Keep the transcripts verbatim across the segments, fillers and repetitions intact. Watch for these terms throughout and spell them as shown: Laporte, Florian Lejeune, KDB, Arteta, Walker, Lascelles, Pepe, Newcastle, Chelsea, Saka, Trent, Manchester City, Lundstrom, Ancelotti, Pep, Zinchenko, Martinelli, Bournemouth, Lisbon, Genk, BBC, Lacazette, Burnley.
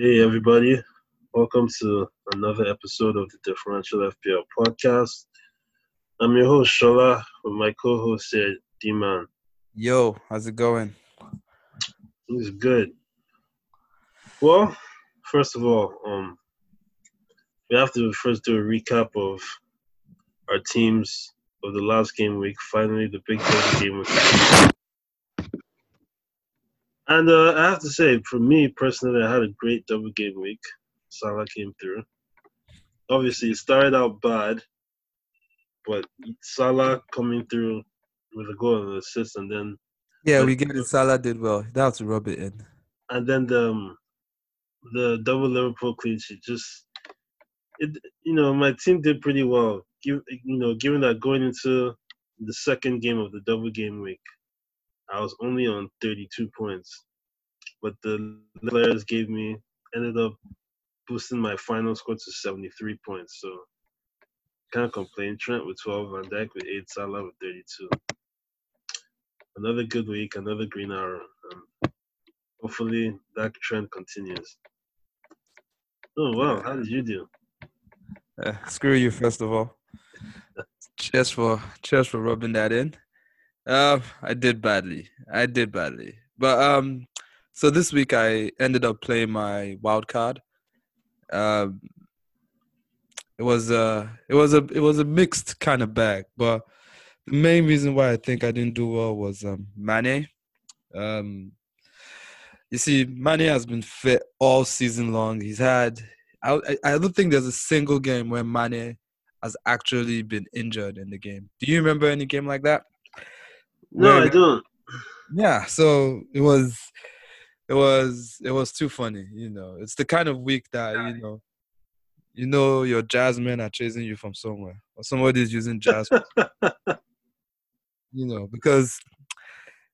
Hey everybody, welcome to another episode of the Differential F P L podcast. I'm your host Shola with my co-host here, D-Man. Yo, how's it going? It's good. Well, first of all, um, we have to first do a recap of our teams of the last game week. Finally, the big game was. And uh, I have to say, for me personally, I had a great double game week. Salah came through. Obviously, it started out bad, but Salah coming through with a goal and an assist, and then yeah, we get it. Salah did well. That's to rub it in. And then the um, the double Liverpool clean sheet. Just it, you know, my team did pretty well. You know, given that going into the second game of the double game week, I was only on thirty-two points, but the players gave me, ended up boosting my final score to seventy-three points. So can't complain. Trent with twelve, Van Dijk with eight, Salah with thirty-two. Another good week, another green arrow. Um, hopefully that trend continues. Oh, wow. How did you do? Uh, screw you, first of all. cheers for cheers for rubbing that in. Uh, I did badly. I did badly. But um, so this week I ended up playing my wild card. Um, it was a it was a it was a mixed kind of bag. But the main reason why I think I didn't do well was um, Mane. Um, you see, Mane has been fit all season long. He's had. I I don't think there's a single game where Mane has actually been injured in the game. Do you remember any game like that? No, where, I don't. Yeah, so it was, it was, it was too funny, you know. It's the kind of week that you know, you know, your jazz men are chasing you from somewhere, or somebody's using jazz, you know, because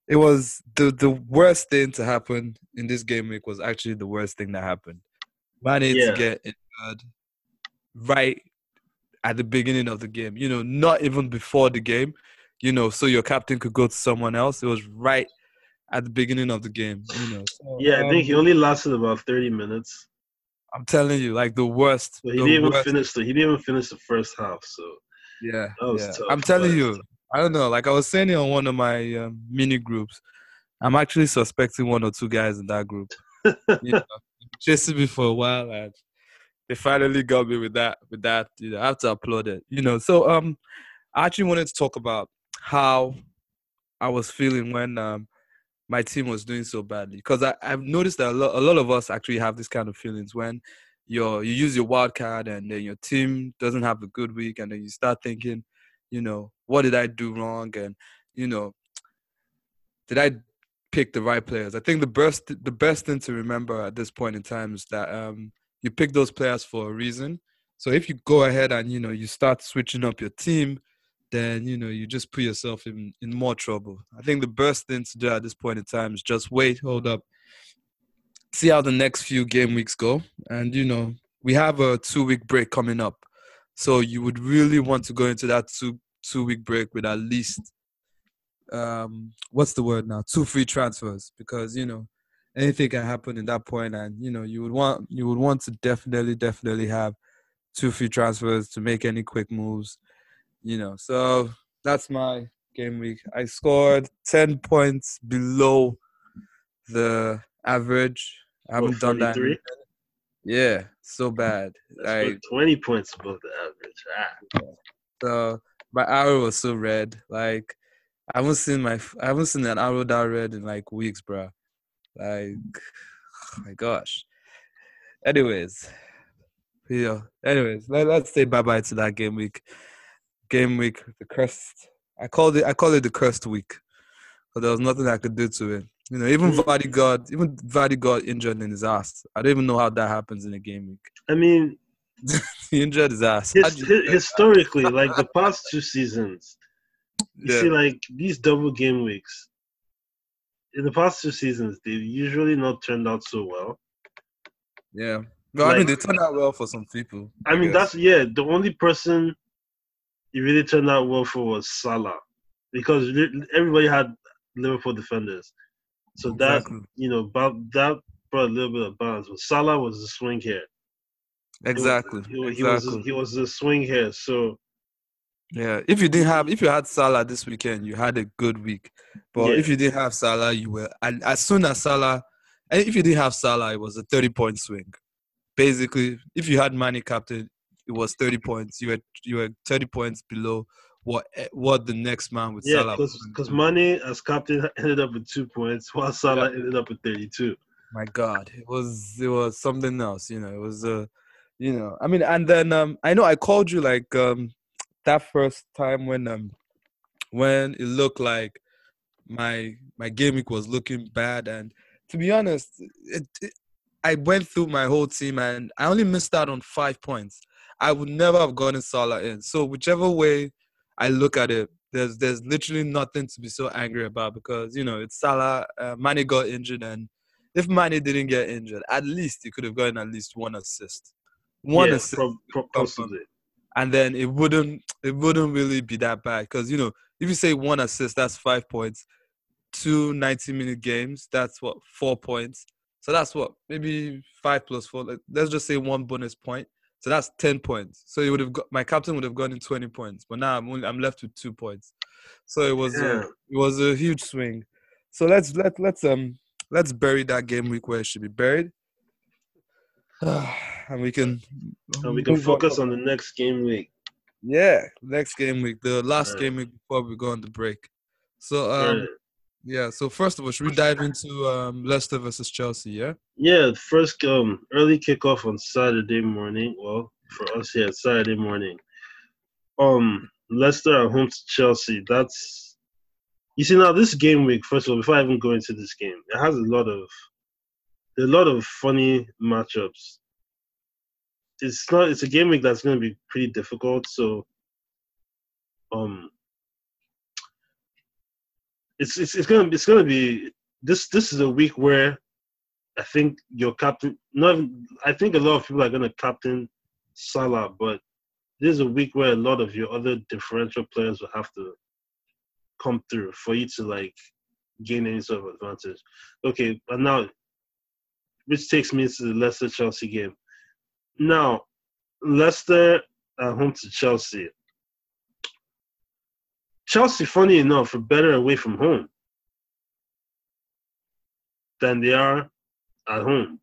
it was the the worst thing to happen in this game week was actually the worst thing that happened. Managed yeah. to get injured right at the beginning of the game, you know, not even before the game. You know, so your captain could go to someone else. It was right at the beginning of the game, you know. So, yeah, I um, think he only lasted about thirty minutes. I'm telling you, like the worst. So he the didn't even worst. finish the. He didn't even finish the first half. So yeah, that was yeah. tough. I'm telling but, you, I don't know. Like I was saying it on one of my um, mini groups, I'm actually suspecting one or two guys in that group. you know, chasing me for a while, and they finally got me with that. With that, you know, I have to applaud it. You know, so um, I actually wanted to talk about how I was feeling when um, my team was doing so badly. Because I've noticed that a lot, a lot of us actually have this kind of feelings when you're, you use your wild card and then your team doesn't have a good week and then you start thinking, you know, what did I do wrong? And, you know, did I pick the right players? I think the best, the best thing to remember at this point in time is that um, you pick those players for a reason. So if you go ahead and, you know, you start switching up your team, then, you know, you just put yourself in, in more trouble. I think the best thing to do at this point in time is just wait, hold up, see how the next few game weeks go. And, you know, we have a two-week break coming up. So you would really want to go into that two, two-week break with at least, um, what's the word now, two free transfers. Because, you know, anything can happen in that point. And, you know, you would want you would want to definitely, definitely have two free transfers to make any quick moves. You know, so that's my game week. I scored ten points below the average. I haven't done that. Yeah, so bad. Like twenty points above the average. Ah. So my arrow was so red. Like I haven't seen my I haven't seen an arrow that red in like weeks, bro. Like, oh my gosh. Anyways, yeah. Anyways, let, let's say bye bye to that game week. Game week, the cursed. I called it. I call it the cursed week, but there was nothing I could do to it. You know, even Vardy got even Vardy got injured in his ass. I don't even know how that happens in a game week. I mean, he injured his ass. His, his, historically, like the past two seasons, you yeah. see, like these double game weeks. In the past two seasons, they've usually not turned out so well. Yeah, no, like, I mean they turned out well for some people. I, I mean guess. that's yeah. The only person it really turned out well for was Salah because everybody had Liverpool defenders. So exactly. that, you know, that brought a little bit of Barnes, but Salah was the swing here. Exactly. He was, he, exactly. was, he was the swing here. So yeah, if you didn't have, if you had Salah this weekend, you had a good week. But yeah. if you didn't have Salah, you were, and as soon as Salah, and if you didn't have Salah, it was a thirty-point swing. Basically, if you had Mane captain, it was thirty points. You were you were thirty points below what what the next man with yeah, Salah. Yeah, because Mane as captain ended up with two points, while Salah yeah. ended up with thirty-two. My God, it was it was something else. You know, it was a, uh, you know, I mean, and then um, I know I called you like um, that first time when um, when it looked like my my game week was looking bad, and to be honest, it. it I went through my whole team and I only missed out on five points. I would never have gotten Salah in. So whichever way I look at it, there's there's literally nothing to be so angry about because, you know, it's Salah, uh, Mane got injured, and if Mane didn't get injured, at least he could have gotten at least one assist. One yeah, assist. From, from, possibly. And then it wouldn't it wouldn't really be that bad because, you know, if you say one assist, that's five points. Two ninety-minute games, that's what, four points. So that's what, maybe five plus four. Let's just say one bonus point. So that's ten points. So you would have got, my captain would have gotten twenty points, but now I'm only, I'm left with two points. So it was yeah. a, it was a huge swing. So let's let let's um let's bury that game week where it should be buried, and we can and we can focus on the next game week. Yeah, next game week, the last yeah. game week before we go on the break. So um. Yeah. Yeah, so first of all, should we dive into um, Leicester versus Chelsea, yeah? Yeah, first um, early kickoff on Saturday morning. Well, for us here, yeah, Saturday morning. Um, Leicester at home to Chelsea. That's – you see, now this game week, first of all, before I even go into this game, it has a lot of – a lot of funny matchups. It's not – it's a game week that's going to be pretty difficult, so – um. It's it's it's gonna it's gonna be this this is a week where I think your captain not even, I think a lot of people are gonna captain Salah, but this is a week where a lot of your other differential players will have to come through for you to like gain any sort of advantage. Okay, and now which takes me to the Leicester Chelsea game. Now Leicester at home to Chelsea. Chelsea, funny enough, are better away from home than they are at home.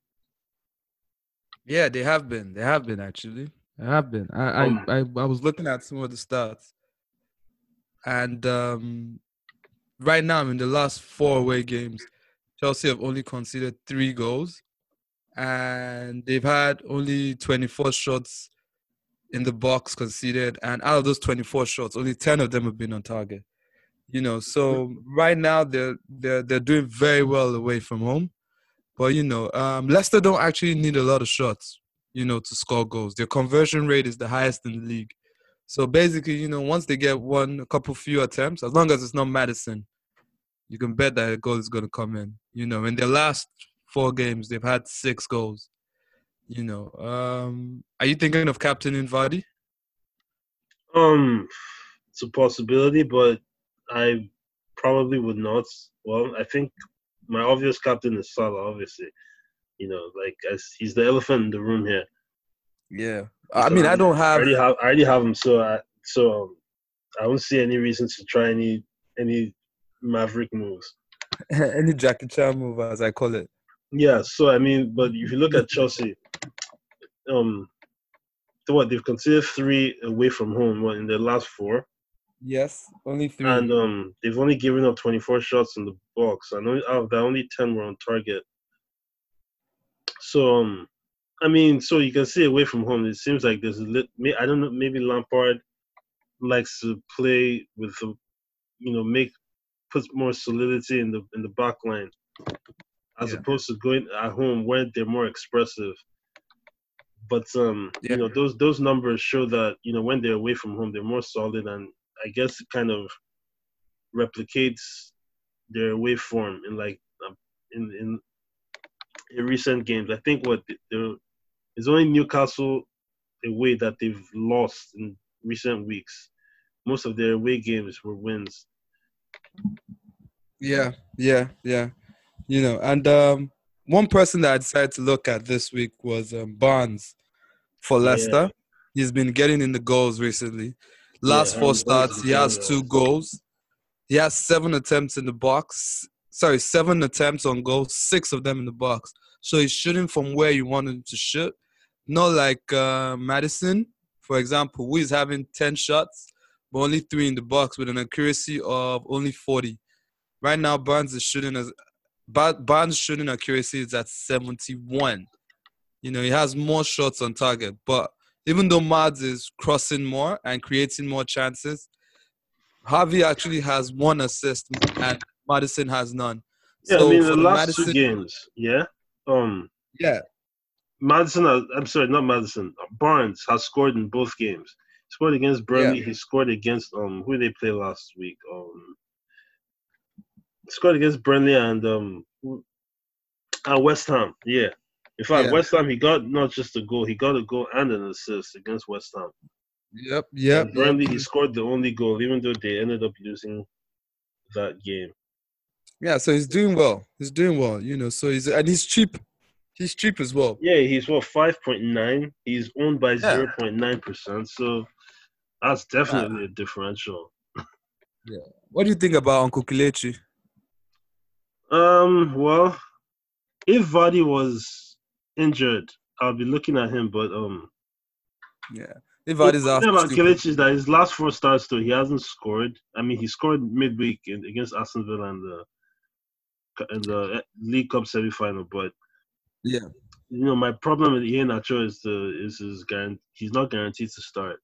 Yeah, they have been. They have been, actually. They have been. I um, I, I, I was looking at some of the stats. And um, right now, in the last four away games, Chelsea have only conceded three goals. And they've had only twenty-four shots in the box conceded, and out of those twenty-four shots, only ten of them have been on target. You know, so right now they're they're they're doing very well away from home, but you know, um, Leicester don't actually need a lot of shots, you know, to score goals. Their conversion rate is the highest in the league. So basically, you know, once they get one, a couple few attempts, as long as it's not Madison, you can bet that a goal is going to come in. You know, in their last four games, they've had six goals. You know, um, are you thinking of captaining Vardy? Um, it's a possibility, but I probably would not. Well, I think my obvious captain is Salah, obviously. You know, like, as he's the elephant in the room here. Yeah. I so mean, I, I don't have... I already have, I already have him, so, I, so um, I don't see any reason to try any any Maverick moves. Any Jackie Chan move, as I call it. Yeah, so, I mean, but if you look at Chelsea... Um, what they've conceded three away from home in their last four. Yes, only three. And um, they've only given up twenty-four shots in the box, and only, out of that, only ten were on target. So, um, I mean, so you can see away from home, it seems like there's a lit. I don't know. Maybe Lampard likes to play with the, you know, make puts more solidity in the in the back line, as yeah. opposed to going at home where they're more expressive. But, um, yeah. you know, those those numbers show that, you know, when they're away from home, they're more solid. And I guess it kind of replicates their away form in, like, in in, in recent games. I think what – it's only Newcastle away that they've lost in recent weeks. Most of their away games were wins. Yeah, yeah, yeah. You know, and um, – one person that I decided to look at this week was um, Barnes for Leicester. Yeah. He's been getting in the goals recently. Last yeah, four starts, he has two goals. He has seven attempts in the box. Sorry, seven attempts on goal, six of them in the box. So he's shooting from where you want him to shoot. Not like uh, Madison, for example, who is having ten shots, but only three in the box with an accuracy of only forty. Right now, Barnes is shooting as Barnes' shooting accuracy is at seventy-one. You know, he has more shots on target, but even though Mads is crossing more and creating more chances, Harvey actually has one assist and Madison has none. Yeah, so I mean, the last Madison, two games, yeah? Um, yeah. Madison, has, I'm sorry, not Madison. Barnes has scored in both games. He scored against Burnley. Yeah. He scored against, um, who did they play last week? Um, he scored against Burnley and um, uh, West Ham, yeah. In fact, yeah. West Ham, he got not just a goal, he got a goal and an assist against West Ham. Yep, yep. And Burnley, yep. He scored the only goal, even though they ended up losing that game. Yeah, so he's doing well. He's doing well, you know. So he's and he's cheap. He's cheap as well. Yeah, he's what five point nine. He's owned by yeah. zero point nine percent. So that's definitely uh, a differential. Yeah. What do you think about Uncle Kelechi? Um. Well, if Vardy was injured, I'll be looking at him, but um, yeah. If I about Kelechi is that his last four starts though he hasn't scored. I mean, he scored midweek in, against Aston Villa in the in the League Cup semi-final, but yeah, you know, my problem with Ian Acho is the is his guarantee. He's not guaranteed to start,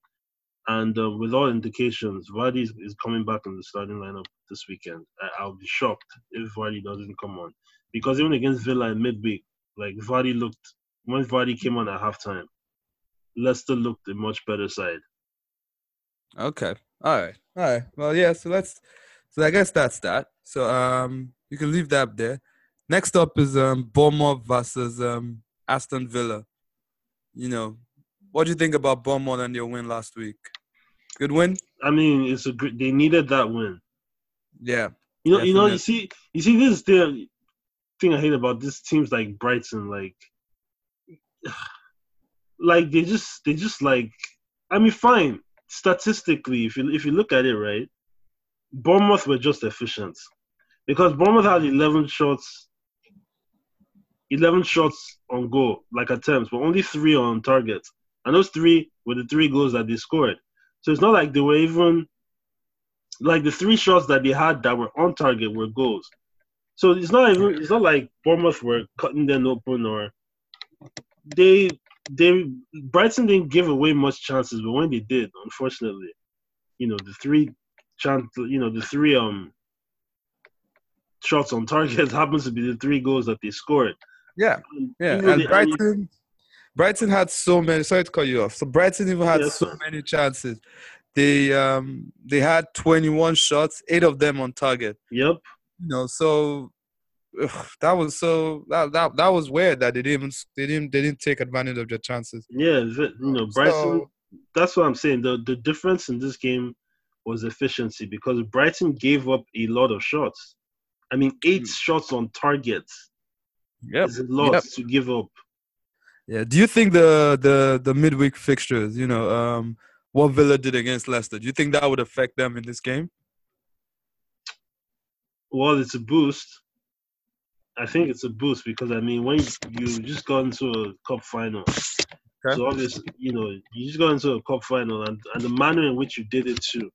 and uh, with all indications, Vardy is coming back in the starting lineup this weekend. I, I'll be shocked if Vardy doesn't come on, because even against Villa in midweek. Like, Vardy looked, when Vardy came on at halftime, Leicester looked a much better side. Okay. All right. All right. Well, yeah, so let's, so I guess that's that. So, um, you can leave that there. Next up is um, Bournemouth versus um, Aston Villa. You know, what do you think about Bournemouth and your win last week? Good win? I mean, it's a good, they needed that win. Yeah. You know, definitely. You know, you see, you see this there. Thing I hate about this teams like Brighton, like, like they just they just like, I mean, fine statistically if you if you look at it right, Bournemouth were just efficient because Bournemouth had eleven shots, eleven shots on goal like attempts, but only three on target, and those three were the three goals that they scored. So it's not like they were even like the three shots that they had that were on target were goals. So it's not even, it's not like Bournemouth were cutting them open or they they Brighton didn't give away much chances, but when they did, unfortunately, you know the three chance, you know the three um shots on target happens to be the three goals that they scored. Yeah, yeah, you know, and they, Brighton I mean, Brighton had so many. Sorry to cut you off. So Brighton even had yeah, so man. many chances. They um they had twenty-one shots, eight of them on target. Yep. You know, so ugh, that was so that, that that was weird that they didn't they didn't they didn't take advantage of their chances. Yeah, you know, Brighton. So, that's what I'm saying. The the difference in this game was efficiency because Brighton gave up a lot of shots. I mean, eight mm. shots on target. Yeah, is a lot yep. to give up. Yeah. Do you think the the the midweek fixtures, you know, um, what Villa did against Leicester, do you think that would affect them in this game? Well, it's a boost. I think it's a boost because, I mean, when you just got into a cup final, okay. So obviously, you know, you just got into a cup final and, and the manner in which you did it too,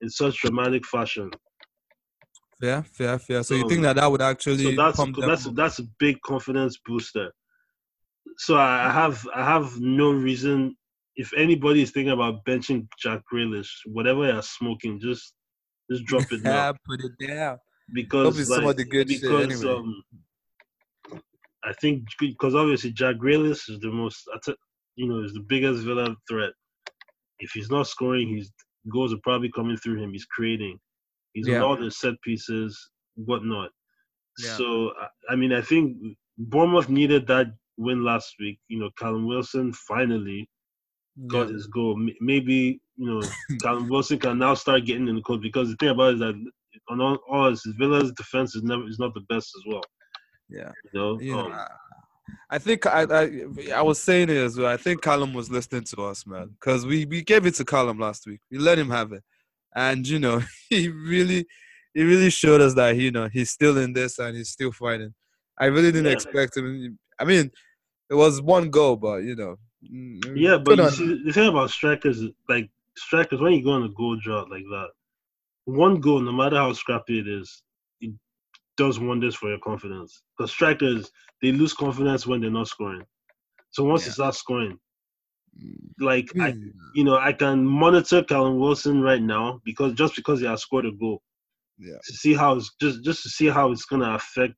in such dramatic fashion. Fair, fair, fair. So, so you think that that would actually so that's, pump them that's, that's a big confidence booster. So I have I have no reason, if anybody is thinking about benching Jack Grealish, whatever you're smoking, just just drop it now. Put it down. Because, be like, the good because shit anyway. um, I think because obviously Jack Grealish is the most, you know, is the biggest Villa threat. If he's not scoring, his goals are probably coming through him. He's creating, he's yeah. on all the set pieces, whatnot. Yeah. So I mean, I think Bournemouth needed that win last week. You know, Callum Wilson finally yeah. got his goal. Maybe you know Callum Wilson can now start getting in the cold because the thing about it is that. On all, all Villa's defense is never is not the best as well. Yeah. You know? Yeah. Um, I think I, I I was saying it as well. I think Callum was listening to us, man, because we, we gave it to Callum last week. We let him have it, and you know he really he really showed us that you know he's still in this and he's still fighting. I really didn't yeah. expect him. I mean, it was one goal, but you know. Yeah, but you see, the thing about strikers, like strikers, when you go on a goal drought like that, one goal, no matter how scrappy it is, it does wonders for your confidence. Because strikers, they lose confidence when they're not scoring. So once yeah. you start scoring, like mm. I, you know, I can monitor Callum Wilson right now because just because he has scored a goal, yeah, to see how it's, just just to see how it's gonna affect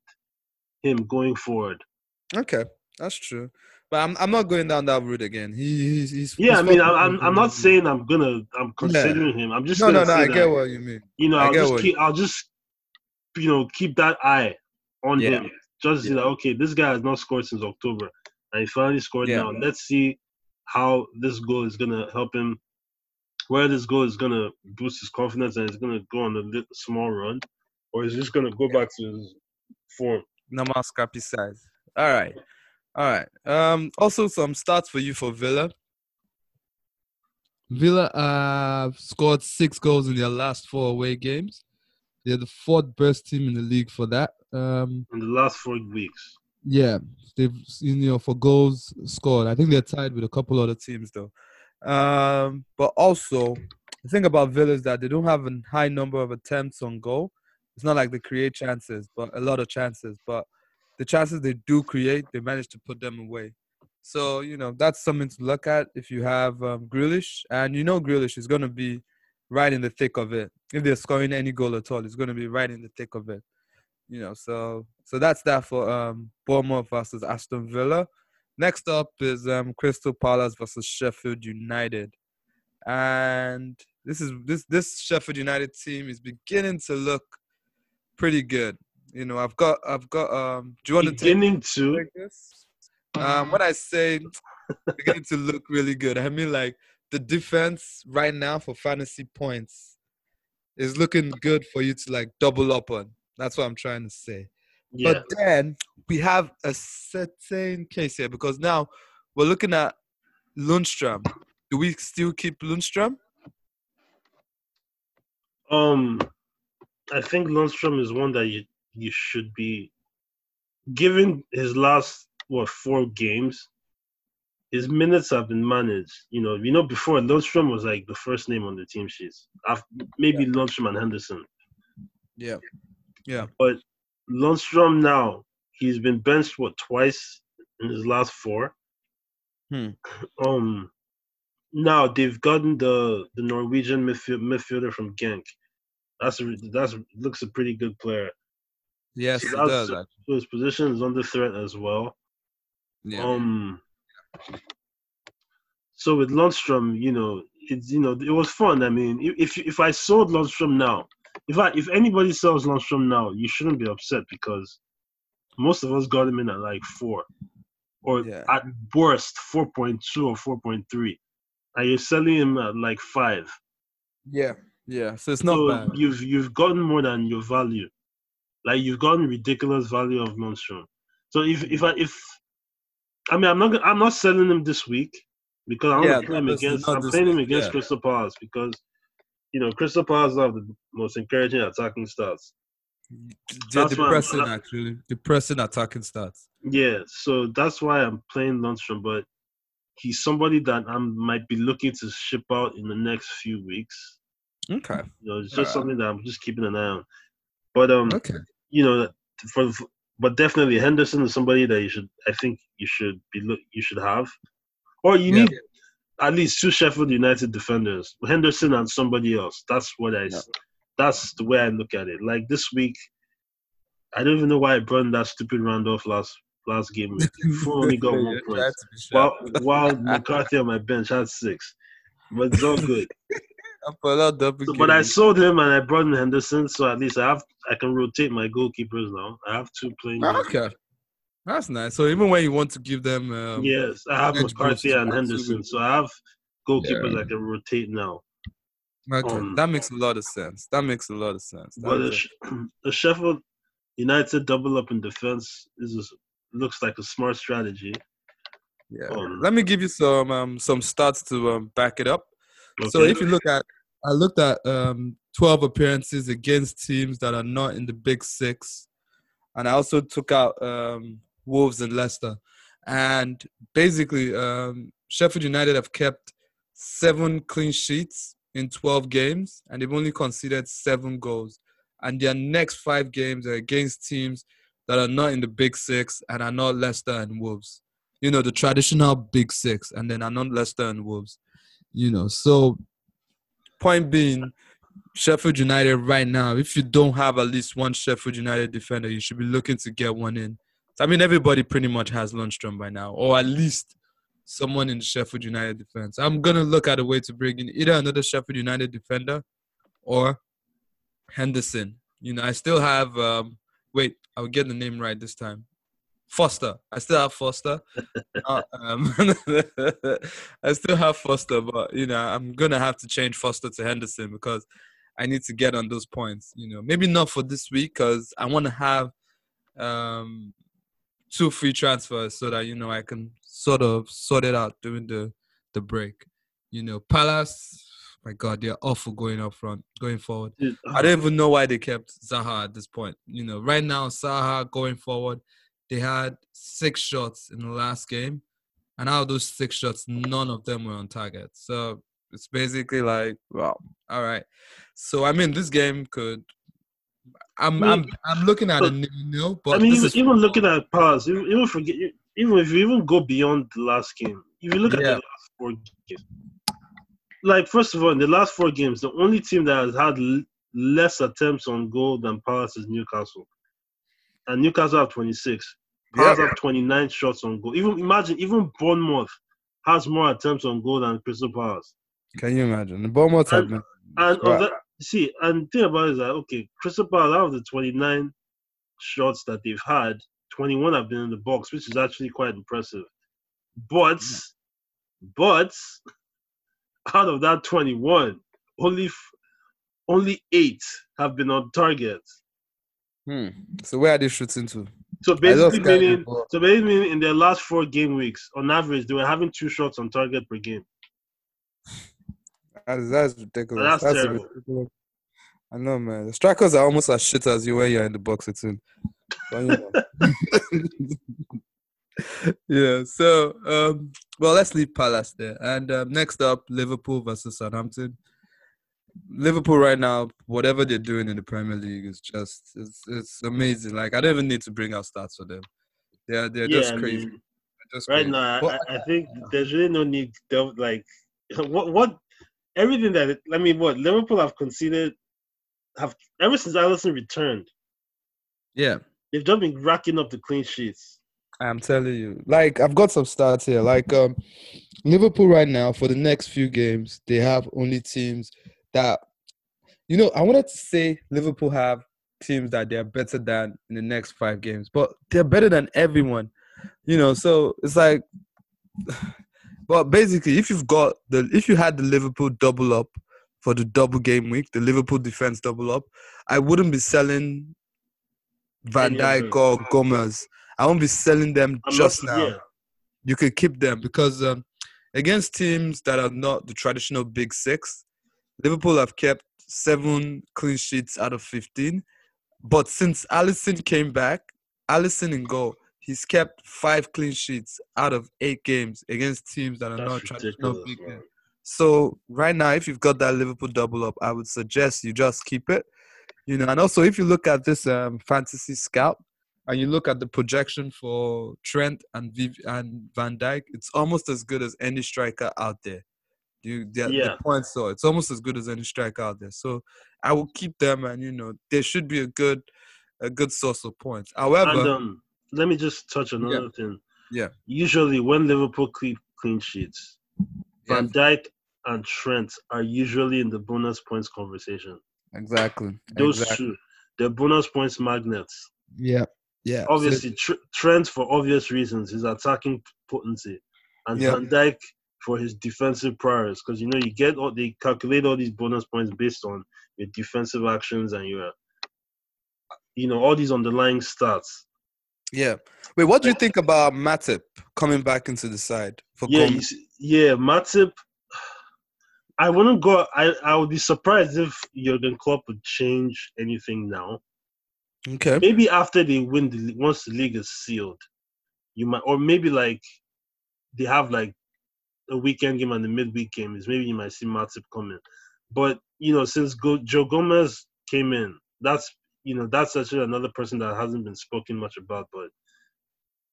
him going forward. Okay, that's true. But I'm I'm not going down that route again. He he's, he's yeah. He's I mean, I'm I'm not saying I'm gonna I'm considering yeah. him. I'm just no no no. I get that, what you mean. You know, I I'll just keep, I'll just you know keep that eye on yeah. him. Just yeah. see that okay, this guy has not scored since October, and he finally scored yeah. now. Let's see how this goal is gonna help him. Where this goal is gonna boost his confidence and he's gonna go on a little, small run, or is just gonna go yeah. back to his form. Normal scrappy size. All right. All right. Um, also, some stats for you for Villa. Villa uh, scored six goals in their last four away games. They're the fourth best team in the league for that. Um, in the last four weeks. Yeah, they've you know for goals scored. I think they're tied with a couple other teams though. Um, but also, the thing about Villa is that they don't have a high number of attempts on goal. It's not like they create chances, but a lot of chances, but. The chances they do create, they manage to put them away. So, you know, that's something to look at if you have um, Grealish. And you know Grealish is going to be right in the thick of it. If they're scoring any goal at all, it's going to be right in the thick of it. You know, so so that's that for um, Bournemouth versus Aston Villa. Next up is um, Crystal Palace versus Sheffield United. And this is this this Sheffield United team is beginning to look pretty good. You know, I've got, I've got, um, do you want beginning to take this? Um, when I say beginning to look really good, I mean like the defense right now for fantasy points is looking good for you to like double up on. That's what I'm trying to say. Yeah. But then we have a certain case here because now we're looking at Lundstrom. Do we still keep Lundstrom? Um, I think Lundstrom is one that you, You should be, given his last what four games, his minutes have been managed. You know, you know before Lundstrom was like the first name on the team sheets. I've, maybe yeah. Lundstrom and Henderson. Yeah, yeah. But Lundstrom now he's been benched what twice in his last four. Hmm. Um, now they've gotten the the Norwegian midfield, midfielder from Genk. That's a, that's looks a pretty good player. Yes, so it does. Actually. His position is under threat as well. Yeah. Um. So with Lundstrom, you know, it's you know, it was fun. I mean, if if I sold Lundstrom now, if I if anybody sells Lundstrom now, you shouldn't be upset because most of us got him in at like four, or yeah. at worst four point two or four point three, and you're selling him at like five. Yeah, yeah. So it's not so bad. You've you've gotten more than your value. Like you've gotten ridiculous value of Lundstrom. So if if I if I mean I'm not I'm not selling him this week because I'm yeah, playing him against I'm playing him against yeah. Crystal Palace because you know Crystal Palace have the most encouraging attacking stats. They're depressing I'm, actually depressing attacking stats. Yeah, so that's why I'm playing Lundstrom, but he's somebody that I might be looking to ship out in the next few weeks. Okay, you know, it's just All something right. that I'm just keeping an eye on. But um. Okay. You know, for, for but definitely Henderson is somebody that you should. I think you should be. Look, you should have, or you yeah. need at least two Sheffield United defenders, Henderson and somebody else. That's what I. Yeah. That's the way I look at it. Like this week, I don't even know why I burned that stupid Randolph last last game. We've only got one point. While, while McCarthy on my bench had six, but it's all good. So, but I sold him and I brought in Henderson, so at least I have I can rotate my goalkeepers now. I have two playing. Oh, okay, that's nice. So even when you want to give them, um, yes, I have McCarthy and Henderson, so I have goalkeepers yeah. I can rotate now. Okay, um, that makes a lot of sense. That makes a lot of sense. That but the, the Sheffield United double up in defense is looks like a smart strategy. Yeah, um, let me give you some um, some stats to um, back it up. Okay. So if you look at, I looked at um, twelve appearances against teams that are not in the big six, and I also took out um, Wolves and Leicester, and basically um, Sheffield United have kept seven clean sheets in twelve games, and they've only conceded seven goals. And their next five games are against teams that are not in the big six and are not Leicester and Wolves. You know, the traditional big six, and then are not Leicester and Wolves. You know, so point being, Sheffield United right now, if you don't have at least one Sheffield United defender, you should be looking to get one in. I mean, everybody pretty much has Lundstrom by now, or at least someone in the Sheffield United defense. I'm going to look at a way to bring in either another Sheffield United defender or Henderson. You know, I still have... Um, wait, I'll get the name right this time. Foster. I still have Foster. uh, um, I still have Foster, but, you know, I'm going to have to change Foster to Henderson because I need to get on those points. You know, maybe not for this week because I want to have um, two free transfers so that, you know, I can sort of sort it out during the, the break. You know, Palace... My God, they're awful going up front, going forward. I don't even know why they kept Zaha at this point. You know, right now, Zaha going forward, they had six shots in the last game. And out of those six shots, none of them were on target. So it's basically like, wow, all right. So, I mean, this game could... I'm I mean, I'm, I'm looking at a nil-nil, but... I mean, even, even looking at Palace, even, even, forget, even if you even go beyond the last game, if you look yeah. at the last four games... Like, first of all, in the last four games, the only team that has had l- less attempts on goal than Palace is Newcastle. And Newcastle have twenty-six. Palace yeah. have twenty-nine shots on goal. Even Imagine, even Bournemouth has more attempts on goal than Crystal Palace. Can you imagine? The Bournemouth have been... And, wow. that, see, and the thing about it is that, okay, Crystal Palace, out of the twenty-nine shots that they've had, twenty-one have been in the box, which is actually quite impressive. But, yeah. but... Out of that twenty-one, only f- only eight have been on target. Hmm. So where are they shooting to? So basically, meaning, so basically meaning in their last four game weeks, on average, they were having two shots on target per game. That's, that's ridiculous. That's, that's terrible. Ridiculous. I know, man. The strikers are almost as shit as you when you're in the box, it's in. Yeah, so, um, well, let's leave Palace there. And um, next up, Liverpool versus Southampton. Liverpool right now, whatever they're doing in the Premier League is just, it's it's amazing. Like, I don't even need to bring out stats for them. They're, they're yeah, just I crazy. Mean, they're just right crazy. now, but, I, I think yeah. there's really no need to, like, what, what, everything that, I mean, what, Liverpool have conceded, have, ever since Alisson returned. Yeah. They've just been racking up the clean sheets. I'm telling you. Like, I've got some stats here. Like, um, Liverpool right now, for the next few games, they have only teams that... You know, I wanted to say Liverpool have teams that they're better than in the next five games. But they're better than everyone. You know, so it's like... But basically, if you've got... the if you had the Liverpool double up for the double game week, the Liverpool defense double up, I wouldn't be selling Van Dijk or Gomez. I won't be selling them I'm just not, now. Yeah. You could keep them because um, against teams that are not the traditional big six, Liverpool have kept seven clean sheets out of fifteen. But since Alisson came back, Alisson in goal, he's kept five clean sheets out of eight games against teams that are That's not traditional big six. So right now, if you've got that Liverpool double up, I would suggest you just keep it. You know, and also if you look at this um, fantasy scout, and you look at the projection for Trent and Viv- and Van Dijk, it's almost as good as any striker out there. You, the, yeah. the points are, it's almost as good as any striker out there. So I will keep them, and you know, there should be a good, a good source of points. However, and, um, let me just touch on another yeah. thing. Yeah. Usually, when Liverpool keep clean sheets, Van yeah. Dijk and Trent are usually in the bonus points conversation. Exactly. Those exactly. two, they're bonus points magnets. Yeah. Yeah, obviously, so, tr- Trent for obvious reasons, his attacking potency, and yeah. Van Dijk for his defensive prowess. Because you know you get all they calculate all these bonus points based on your defensive actions and your you know, all these underlying stats. Yeah. Wait, what do you think about Matip coming back into the side? For yeah, yeah, Matip. I wouldn't go. I, I would be surprised if Jurgen Klopp would change anything now. Okay. Maybe after they win the once the league is sealed, you might, or maybe like they have like a weekend game and the midweek game is maybe you might see Matip come in. But you know, since Go, Joe Gomez came in, that's you know that's actually another person that hasn't been spoken much about. But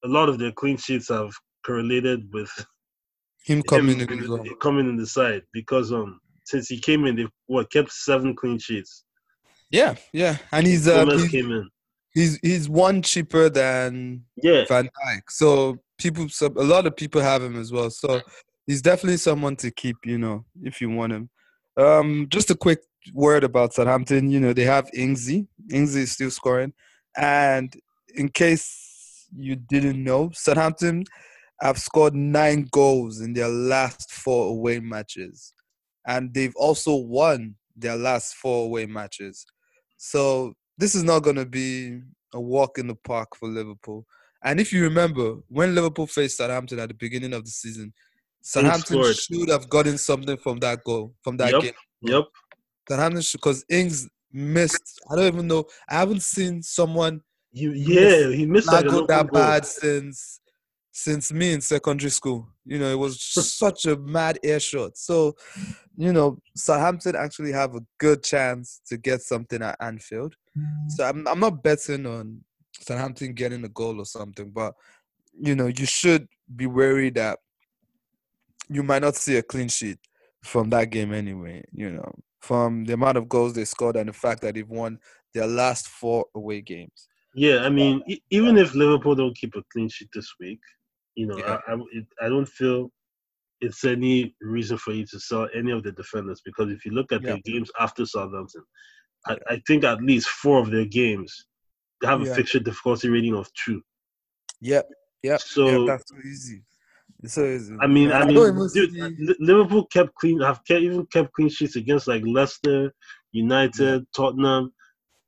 a lot of their clean sheets have correlated with him coming him, in the well. coming in the side because um since he came in, they what kept seven clean sheets. Yeah, yeah, and he's uh, Gomez he's, came in. He's he's one cheaper than yeah. Van Dijk, so people a lot of people have him as well. So he's definitely someone to keep, you know, if you want him. Um, just a quick word about Southampton. You know, they have Ingsy. Ingsy is still scoring. And in case you didn't know, Southampton have scored nine goals in their last four away matches. And they've also won their last four away matches. So this is not going to be a walk in the park for Liverpool. And if you remember, when Liverpool faced Southampton at the beginning of the season, Southampton should have gotten something from that goal, from that yep, game. Yep. Southampton should, because Ings missed. I don't even know. I haven't seen someone. You, yeah, miss, he missed that goal that goal. bad since since me in secondary school. You know, it was such a mad air shot. So, you know, Southampton actually have a good chance to get something at Anfield. Mm. So I'm I'm not betting on Southampton getting a goal or something, but you know, you should be wary that you might not see a clean sheet from that game anyway, you know, from the amount of goals they scored and the fact that they've won their last four away games. Yeah, I mean, um, even if Liverpool don't keep a clean sheet this week, you know, yeah. I, I, it, I don't feel it's any reason for you to sell any of the defenders because if you look at yeah. their games after Southampton, I, I think at least four of their games they have yeah. a fixture difficulty rating of two. Yep, yep. So yeah, that's so easy. So I mean, I mean, dude, Liverpool kept clean. Have kept, even kept clean sheets against like Leicester, United, yeah. Tottenham.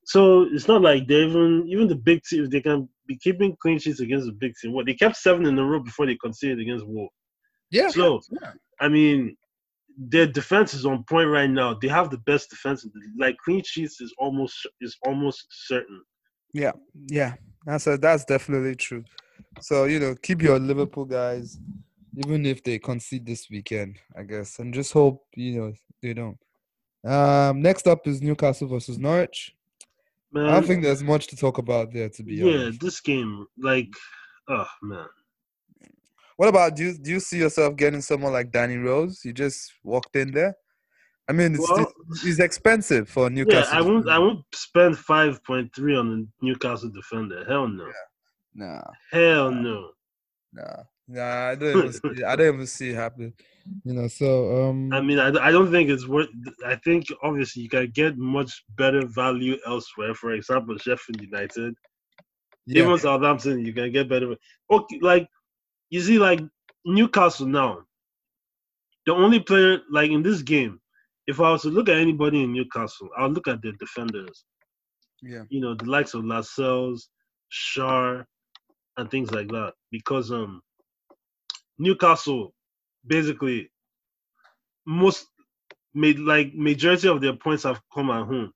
So it's not like they even even the big teams. They can be keeping clean sheets against the big team. What well, they kept seven in a row before they conceded against Wolves. Yeah. So yeah. I mean, their defense is on point right now. They have the best defense. Like clean sheets is almost is almost certain. Yeah, yeah. That's a, that's definitely true. So, you know, keep your Liverpool guys, even if they concede this weekend, I guess. And just hope, you know, they don't. Um, next up is Newcastle versus Norwich. Man, I don't think there's much to talk about there, to be yeah, honest. Yeah, this game, like, oh, man. What about, do you, do you see yourself getting someone like Danny Rose? You just walked in there? I mean, it's, well, it's, it's expensive for Newcastle. Yeah, I won't, I won't spend five point three on a Newcastle defender. Hell no. Yeah. Nah. Hell no. Nah. Nah, I don't even see, I don't even see it happen. You know, so... Um, I mean, I, I don't think it's worth... I think, obviously, you can get much better value elsewhere. For example, Sheffield United. Yeah. Even Southampton, you can get better... Okay, like, you see, like, Newcastle now, the only player, like, in this game, if I was to look at anybody in Newcastle, I'll look at their defenders. Yeah. You know, the likes of Lascelles, Shaw, and things like that, because um, Newcastle basically most made like majority of their points have come at home.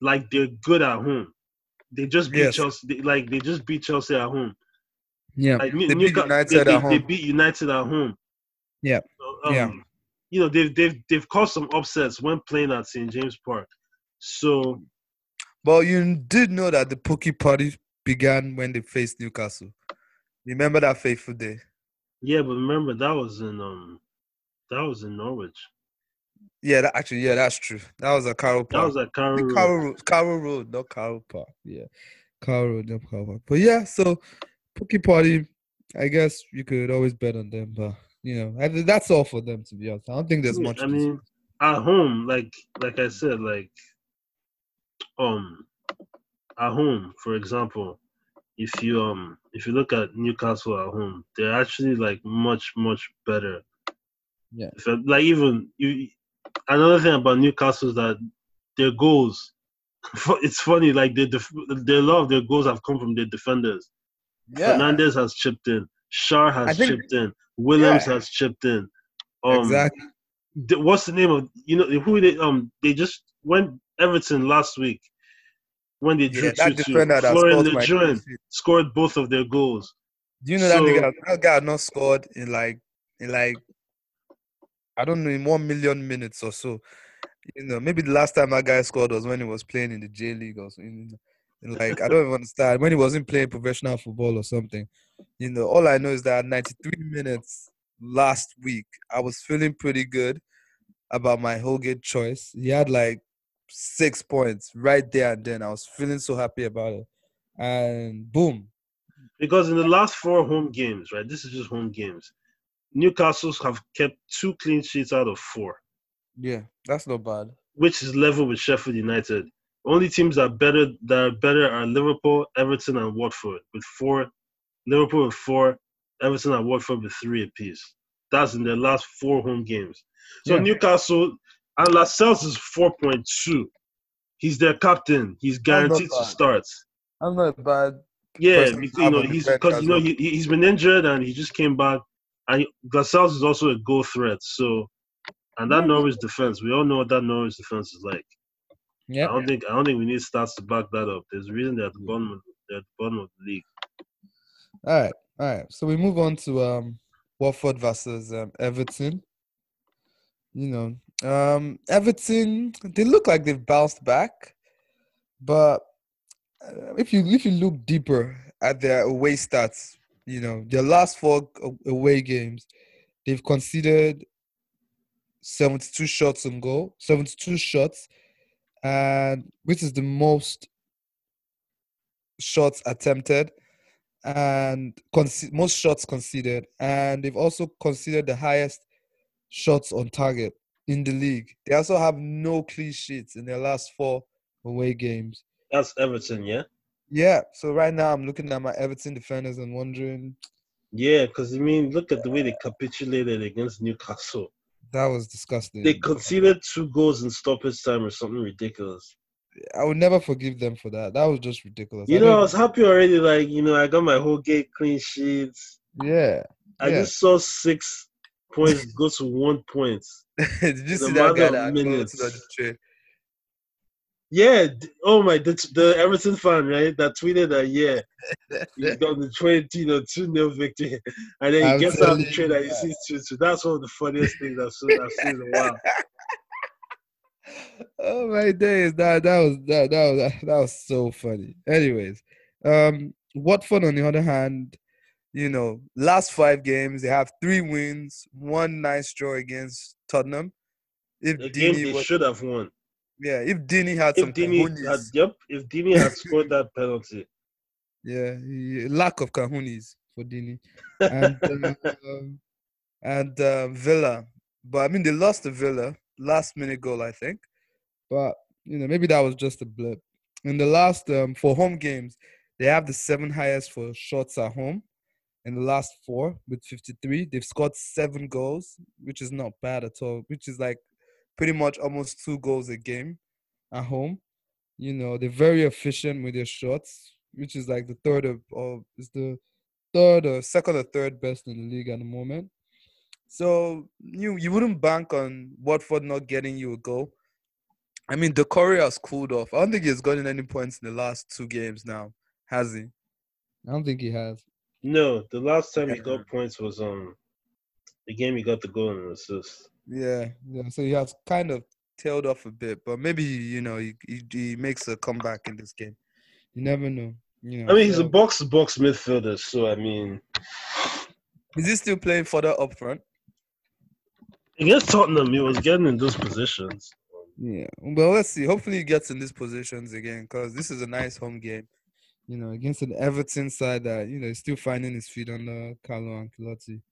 Like they're good at home. They just beat yes. Chelsea. They, like they just beat Chelsea at home. Yeah, like, they New- beat United they, at they, home. They beat United at home. Yeah, so, um, yeah. You know they've they've they've caused some upsets when playing at Saint James Park. So, but you did know that the Pookie Party began when they faced Newcastle. Remember that fateful day? Yeah, but remember that was in um, that was in Norwich. Yeah, that, actually, yeah, that's true. That was at Carroll Park. That was at Carroll Road. Carroll Road, Carroll Road, not Carroll Park. Yeah, Carroll Road, not Carroll Park. But yeah, so Pookie Party, I guess you could always bet on them, but you know, I, that's all for them to be honest. I don't think there's yeah, much. I mean, at home, like like I said, like um. At home, for example, if you um if you look at Newcastle at home, they're actually like much much better. Yeah. So, like even you, another thing about Newcastle is that their goals it's funny, like they def- a lot of their goals have come from their defenders. Yeah. Fernandez has chipped in. Shar has think, chipped in. Williams yeah. has chipped in. Um, exactly. The, what's the name of you know who they um they just went Everton last week when they drew yeah, two two. Florian Lejeune scored both of their goals. Do you know so, that nigga that guy had not scored in like in like I don't know in one million minutes or so. You know, maybe the last time that guy scored was when he was playing in the J League or something. Like, I don't even understand. When he wasn't playing professional football or something. You know, all I know is that ninety-three minutes last week, I was feeling pretty good about my Holgate choice. He had like six points right there and then. I was feeling so happy about it. And boom. Because in the last four home games, right, this is just home games, Newcastle have kept two clean sheets out of four. Yeah, that's not bad. Which is level with Sheffield United. Only teams that are better that are better are Liverpool, Everton, and Watford with four. Liverpool with four, Everton and Watford with three apiece. That's in their last four home games. So yeah. Newcastle and Lascelles is four point two. He's their captain. He's guaranteed to start. I'm not bad. Yeah, because you know he's because you know he he's been injured and he just came back. And Lascelles is also a goal threat. So. And that Norwich defense, we all know what that Norwich defense is like. Yeah, I don't think I don't think we need stats to back that up. There's a reason they're at the bottom of, they're at the bottom of the league. All right, all right. So we move on to um, Watford versus um, Everton. You know, um, Everton they look like they've bounced back, but if you if you look deeper at their away stats, you know their last four away games, they've conceded seventy-two shots on goal, seventy-two shots, and which is the most shots attempted and conce- most shots conceded. And they've also conceded the highest shots on target in the league. They also have no clean sheets in their last four away games. That's Everton, yeah? Yeah. So right now I'm looking at my Everton defenders and wondering... Yeah, because, I mean, look at the way they capitulated against Newcastle. That was disgusting. They conceded two goals in stoppage time or something ridiculous. I would never forgive them for that. That was just ridiculous. You know, I, I was happy already. Like, you know, I got my whole gate clean sheets. Yeah. I yeah. just saw six points go to one point. Did you see that guy that minutes. Goes to the trade? Yeah. Oh, my. The, the Everton fan, right, that tweeted that, yeah, he got the trade, you know, two nil victory. And then he I'm gets out of the trade and he sees two two. So that's one of the funniest things I've seen, I've seen in a while. Oh, my days. That, that, was, that, that, was, that was so funny. Anyways, um, Watford, on the other hand, you know, last five games, they have three wins, one nice draw against Tottenham. If the game Dini they was, should have won. Yeah, if Dini had if some Dini had, Yep, if Dini had scored that penalty. Yeah, he, lack of Kahunis for Dini. And, um, and uh, Villa. But, I mean, they lost to Villa. Last-minute goal, I think. But, you know, maybe that was just a blip. In the last, um, for home games, they have the seven highest for shots at home. In the last four, with fifty-three, they've scored seven goals, which is not bad at all, which is like, pretty much almost two goals a game at home. You know, they're very efficient with their shots, which is like the third of, of it's the third or second or third best in the league at the moment. So you you wouldn't bank on Watford not getting you a goal. I mean, Doucouré has cooled off. I don't think he's gotten any points in the last two games now, has he? I don't think he has. No, the last time yeah. he got points was um the game he got the goal and assist. Yeah, yeah. So he has kind of tailed off a bit, but maybe you know he, he he makes a comeback in this game. You never know. You know. I mean, he's a box-to-box midfielder, so I mean, is he still playing further up front? Against Tottenham, he was getting in those positions. Yeah, well, let's see. Hopefully, he gets in these positions again because this is a nice home game. You know, against an Everton side that you know is still finding his feet under Carlo Ancelotti.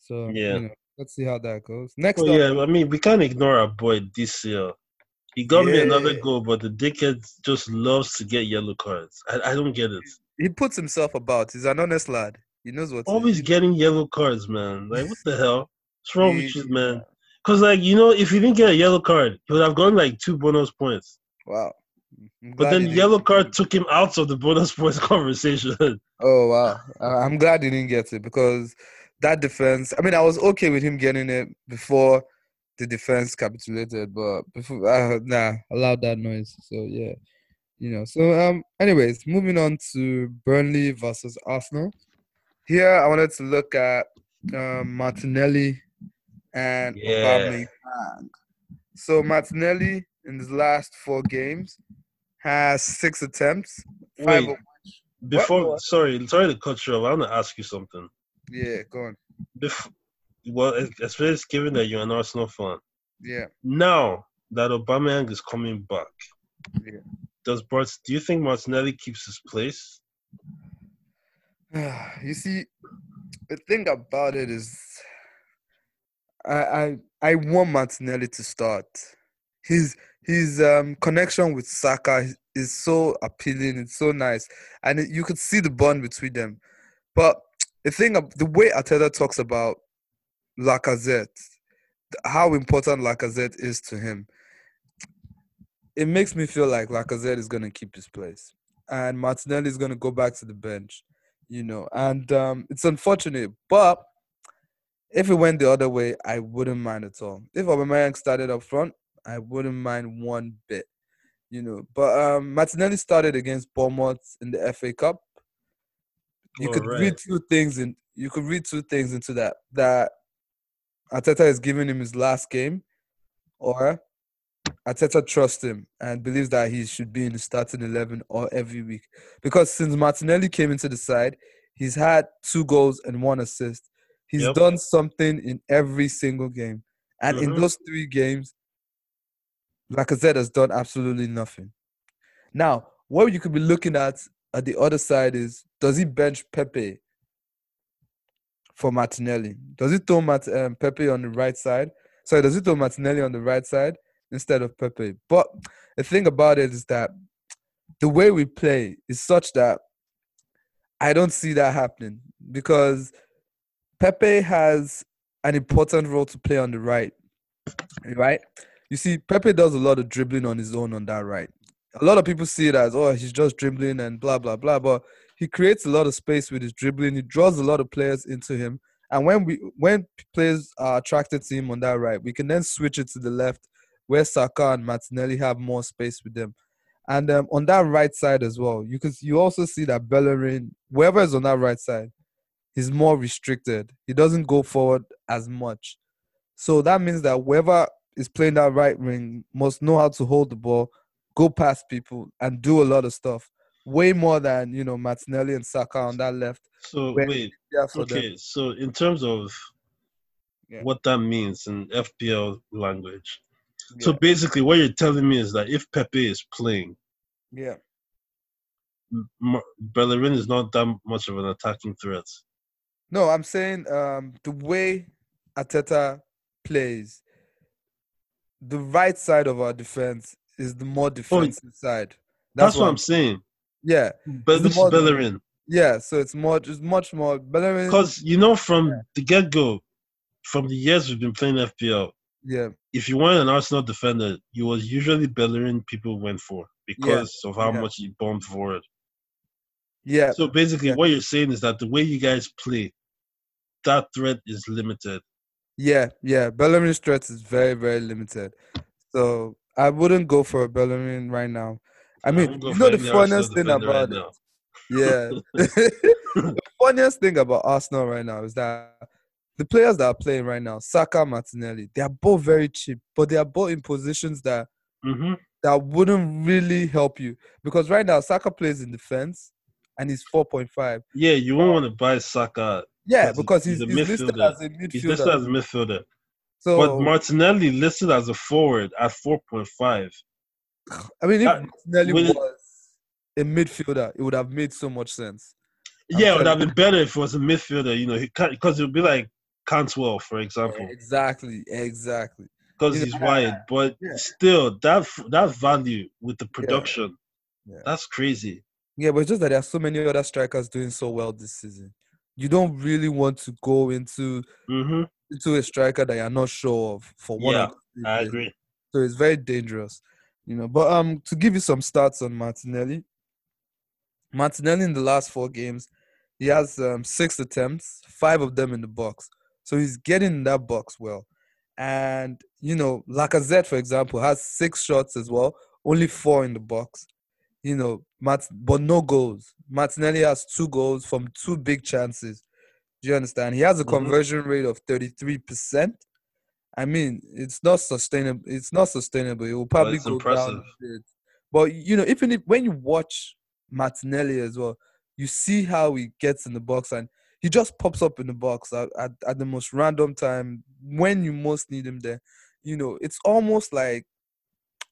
So yeah. You know, let's see how that goes. Next oh, up. Yeah, I mean, we can't ignore our boy D C L. He got yeah. me another goal, but the dickhead just loves to get yellow cards. I, I don't get it. He puts himself about. He's an honest lad. He knows what Always to do. Getting yellow cards, man. Like, what the hell? What's wrong he, with you, man? Because, like, you know, if he didn't get a yellow card, he would have gotten, like, two bonus points. Wow. But then the yellow card took him out of the bonus points conversation. Oh, wow. I'm glad he didn't get it because that defense... I mean, I was okay with him getting it before the defense capitulated, but before, uh, nah, allowed that noise. So, yeah. You know, so um, anyways, moving on to Burnley versus Arsenal. Here, I wanted to look at um, Martinelli and yeah. Aubameyang. So, Martinelli, in his last four games, has six attempts. Five Wait, of which... Before, what? sorry, sorry to cut you off. I want to ask you something. Yeah, go on. Bef- well, especially given that you're an Arsenal fan. Yeah. Now that Aubameyang is coming back, yeah. does Bart, do you think Martinelli keeps his place? You see, the thing about it is, I I, I want Martinelli to start. His his um, connection with Saka is so appealing. It's so nice, and it, you could see the bond between them. But the thing, the way Arteta talks about Lacazette, how important Lacazette is to him, it makes me feel like Lacazette is going to keep his place, and Martinelli is going to go back to the bench, you know. And um, it's unfortunate, but if it went the other way, I wouldn't mind at all. If Aubameyang started up front, I wouldn't mind one bit, you know. But um, Martinelli started against Bournemouth in the F A Cup. You All could right. read two things in. You could read two things into that. That Arteta is giving him his last game, or Arteta trusts him and believes that he should be in the starting eleven or every week. Because since Martinelli came into the side, he's had two goals and one assist. He's yep. done something in every single game, and mm-hmm. in those three games, Lacazette has done absolutely nothing. Now, what you could be looking at at the other side is, does he bench Pepe for Martinelli? Does he throw Mart- um, Pepe on the right side? Sorry, does he throw Martinelli on the right side instead of Pepe? But the thing about it is that the way we play is such that I don't see that happening, because Pepe has an important role to play on the right, right? You see, Pepe does a lot of dribbling on his own on that right. A lot of people see it as, oh, he's just dribbling and blah, blah, blah. But he creates a lot of space with his dribbling. He draws a lot of players into him. And when we when players are attracted to him on that right, we can then switch it to the left, where Saka and Martinelli have more space with them. And um, on that right side as well, you can, you also see that Bellerin, whoever is on that right side, he's more restricted. He doesn't go forward as much. So that means that whoever is playing that right wing must know how to hold the ball, go past people, and do a lot of stuff. Way more than, you know, Martinelli and Saka on that left. So, wait. Okay, them. so in terms of yeah. what that means in F P L language, yeah. so basically what you're telling me is that if Pepe is playing, yeah, M- Bellerin is not that much of an attacking threat. No, I'm saying um, the way Arteta plays, the right side of our defense is the more defensive oh, side. That's, that's what I'm saying. Yeah. But it's more, Bellerin. Yeah, so it's more, it's much more Bellerin. Because, you know, from yeah. the get-go, from the years we've been playing F P L, yeah, if you want an Arsenal defender, it was usually Bellerin people went for because yeah. of how yeah. much he bombed forward. Yeah. So basically yeah. what you're saying is that the way you guys play, that threat is limited. Yeah, yeah. Bellerin's threat is very, very limited. So I wouldn't go for a Bellerin right now. I mean, you know the funniest thing about it? Yeah. The funniest thing about Arsenal right now is that the players that are playing right now, Saka, Martinelli, they are both very cheap, but they are both in positions that mm-hmm. that wouldn't really help you. Because right now, Saka plays in defense, and he's four point five. Yeah, you won't want to buy Saka. Yeah, because he's, he's, he's listed as a midfielder. He's listed as a midfielder. So, but Martinelli listed as a forward at four point five. I mean, if that, Martinelli was it, a midfielder, it would have made so much sense. I'm yeah, it would have been better if it was a midfielder, you know, because it would be like Cantwell, for example. Exactly, exactly. Because he's know, wide. But yeah. still, that that value with the production, yeah. Yeah. that's crazy. Yeah, but it's just that there are so many other strikers doing so well this season. You don't really want to go into mm-hmm. into a striker that you're not sure of for one. Yeah, I agree. So it's very dangerous. You know, but um, to give you some stats on Martinelli, Martinelli in the last four games, he has um, six attempts, five of them in the box. So he's getting in that box well. And, you know, Lacazette, for example, has six shots as well, only four in the box. You know, Mart- but no goals. Martinelli has two goals from two big chances. Do you understand? He has a conversion rate of thirty-three percent. I mean, it's not sustainable. It's not sustainable. It will probably well, go impressive. down. It's, but, you know, even if, when you watch Martinelli as well, you see how he gets in the box, and he just pops up in the box at, at, at the most random time when you most need him there. You know, it's almost like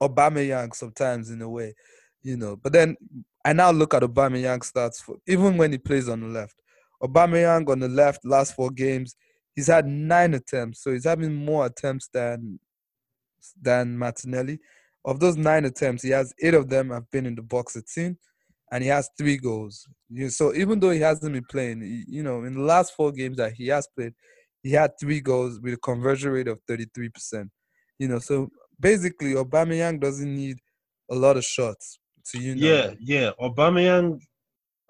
Aubameyang sometimes in a way, you know. But then I now look at Aubameyang stats, for, even when he plays on the left. Aubameyang on the left, last four games, he's had nine attempts. So he's having more attempts than than Martinelli. Of those nine attempts, he has eight of them have been in the box eighteen. And he has three goals. So even though he hasn't been playing, you know, in the last four games that he has played, he had three goals with a conversion rate of thirty-three percent. You know, so basically Aubameyang doesn't need a lot of shots. So you know. Yeah, yeah. Aubameyang,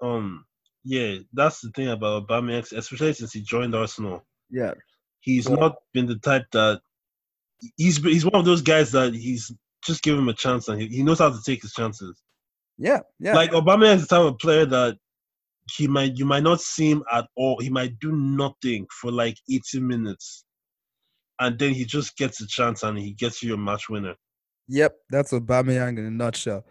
um, yeah, that's the thing about Aubameyang, especially since he joined Arsenal. Yeah. He's well, not been the type that – he's he's one of those guys that he's just give him a chance and he, he knows how to take his chances. Yeah, yeah. Like Aubameyang is the type of player that he might you might not see him at all. He might do nothing for like eighty minutes, and then he just gets a chance and he gets you a match winner. Yep, that's Aubameyang in a nutshell.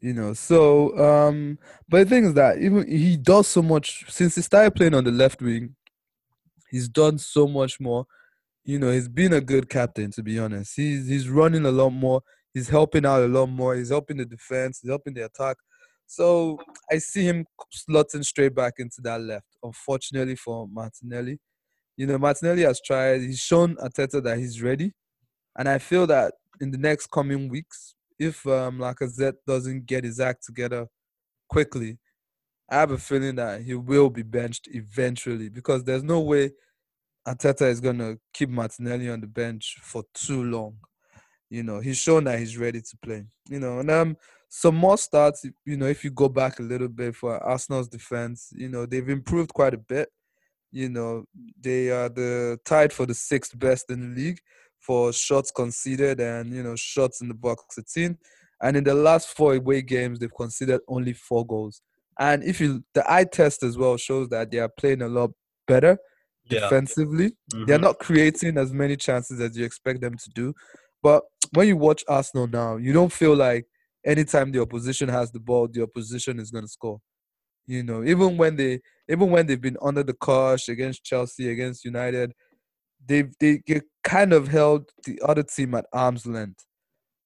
You know, so um, but the thing is that even he does so much since he started playing on the left wing. He's done so much more. You know, he's been a good captain, to be honest. He's he's running a lot more. He's helping out a lot more. He's helping the defense. He's helping the attack. So I see him slotting straight back into that left, unfortunately for Martinelli. You know, Martinelli has tried. He's shown Arteta that he's ready. And I feel that in the next coming weeks, if um, Lacazette doesn't get his act together quickly, I have a feeling that he will be benched eventually because there's no way Arteta is going to keep Martinelli on the bench for too long. You know, he's shown that he's ready to play. You know, and um, some more starts, you know, if you go back a little bit for Arsenal's defense, you know, they've improved quite a bit. You know, they are the tied for the sixth best in the league for shots conceded and, you know, shots in the box eighteen. And in the last four away games, they've conceded only four goals. And if you, the eye test as well shows that they are playing a lot better yeah. defensively. Mm-hmm. They're not creating as many chances as you expect them to do. But when you watch Arsenal now, you don't feel like anytime the opposition has the ball, the opposition is going to score. You know, even when they, even when they've been under the cosh against Chelsea, against United, they they get kind of held the other team at arm's length.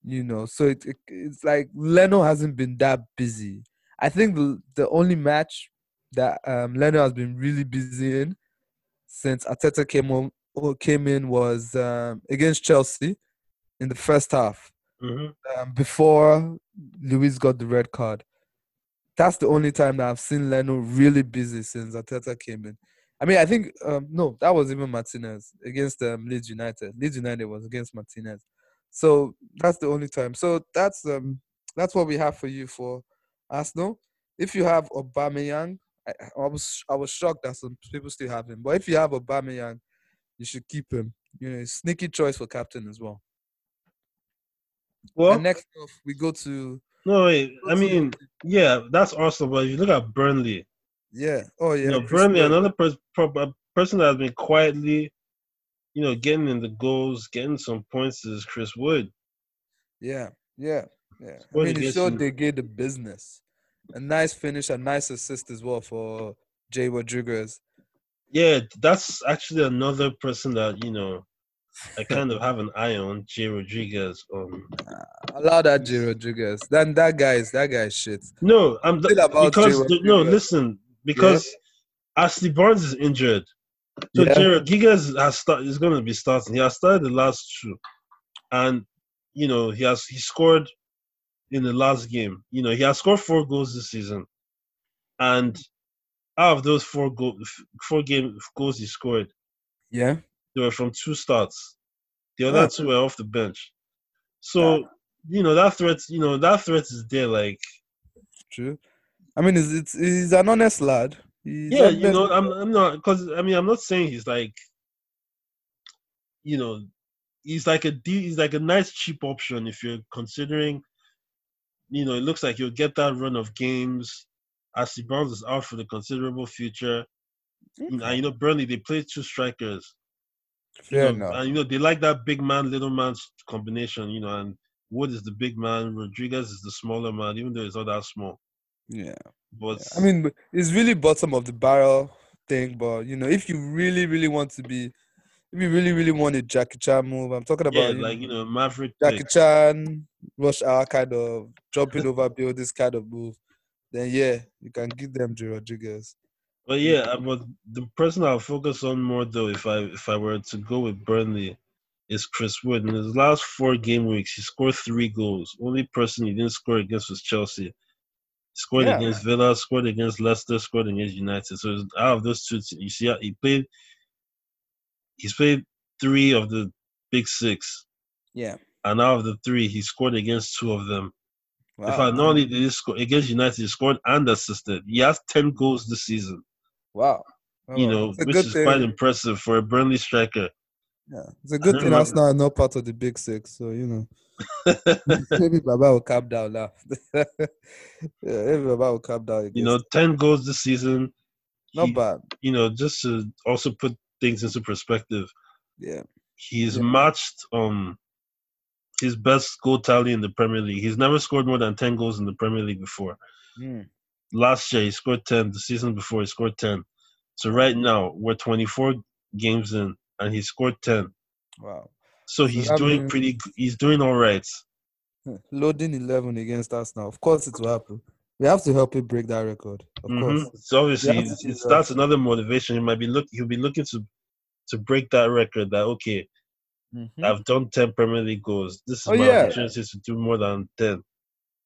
You know, so it, it it's like Leno hasn't been that busy. I think the, the only match that um, Leno has been really busy in since Arteta came on came in was um, against Chelsea. In the first half, mm-hmm. um, before Luis got the red card. That's the only time that I've seen Leno really busy since Arteta came in. I mean, I think, um, no, that was even Martinez against um, Leeds United. Leeds United was against Martinez. So that's the only time. So that's um, that's what we have for you for Arsenal. If you have Aubameyang, I, I, was, I was shocked that some people still have him. But if you have Aubameyang, you should keep him. You know, sneaky choice for captain as well. Well, and next off, we go to no wait. I mean, yeah, that's Arsenal. But if you look at Burnley, yeah, oh yeah, you know, Burnley, another pers- pro- person that has been quietly, you know, getting in the goals, getting some points is Chris Wood. Yeah, yeah, yeah. I mean, he showed they gave the business. A nice finish, a nice assist as well for Jay Rodriguez. Yeah, that's actually another person that you know. I kind of have an eye on Jay Rodriguez. Um, Allow that Jay Rodriguez. Then that guy is that guy's shit. No, I'm th- about because the, no. Listen, because yeah. Ashley Barnes is injured, so yeah. Jay Rodriguez has start is going to be starting. He has started the last two, and you know he has he scored in the last game. You know he has scored four goals this season, and out of those four goal four game goals he scored, yeah. They were from two starts. The other oh. two were off the bench. So you know, that threat, you know, that threat is there, like. True. I mean, it's, it's, he's an honest lad. He's yeah, you know, I'm, I'm not, because, I mean, I'm not saying he's like, you know, he's like a, he's like a nice cheap option if you're considering, you know, it looks like you'll get that run of games as the Barnes is out for the considerable future. Okay. And, you know, Burnley, they play two strikers. Fair you know, enough. And, you know, they like that big man, little man combination, you know, and Wood is the big man, Rodriguez is the smaller man, even though he's not that small. Yeah. But yeah. I mean, it's really bottom of the barrel thing, but, you know, if you really, really want to be, if you really, really want a Jackie Chan move, I'm talking about, yeah, you like, know, you know, Maverick. Jackie pick. Chan, rush hour kind of, jumping over buildings kind of move, then, yeah, you can give them to Rodriguez. But yeah, but the person I'll focus on more though, if I if I were to go with Burnley, is Chris Wood. In his last four game weeks, he scored three goals. Only person he didn't score against was Chelsea. He scored yeah. against Villa, scored against Leicester, scored against United. So out of those two, you see, how he played. He's played three of the big six. Yeah. And out of the three, he scored against two of them. Wow. In fact, not only did he score against United, he scored and assisted. He has ten goals this season. Wow. Oh, you know, which is thing. Quite impressive for a Burnley striker. Yeah. It's a good thing Arsenal are not part of the big six, so, you know. Maybe Baba will calm down now. yeah, maybe Baba will calm down. You know, ten goals this season. Not he, bad. You know, just to also put things into perspective. Yeah. He's yeah. matched um, his best goal tally in the Premier League. He's never scored more than ten goals in the Premier League before. Mm. Last year, he scored ten. The season before, he scored ten. So right now, we're twenty-four games in, and he scored ten. Wow. So he's so doing means... pretty – he's doing all right. Loading eleven against us now. Of course it will happen. We have to help him break that record. Of mm-hmm. course. So obviously, it's, it's, that's another motivation. He might be look, he'll be looking to to break that record that, okay, mm-hmm. I've done ten Premier League goals. This is oh, my yeah. opportunity to do more than ten.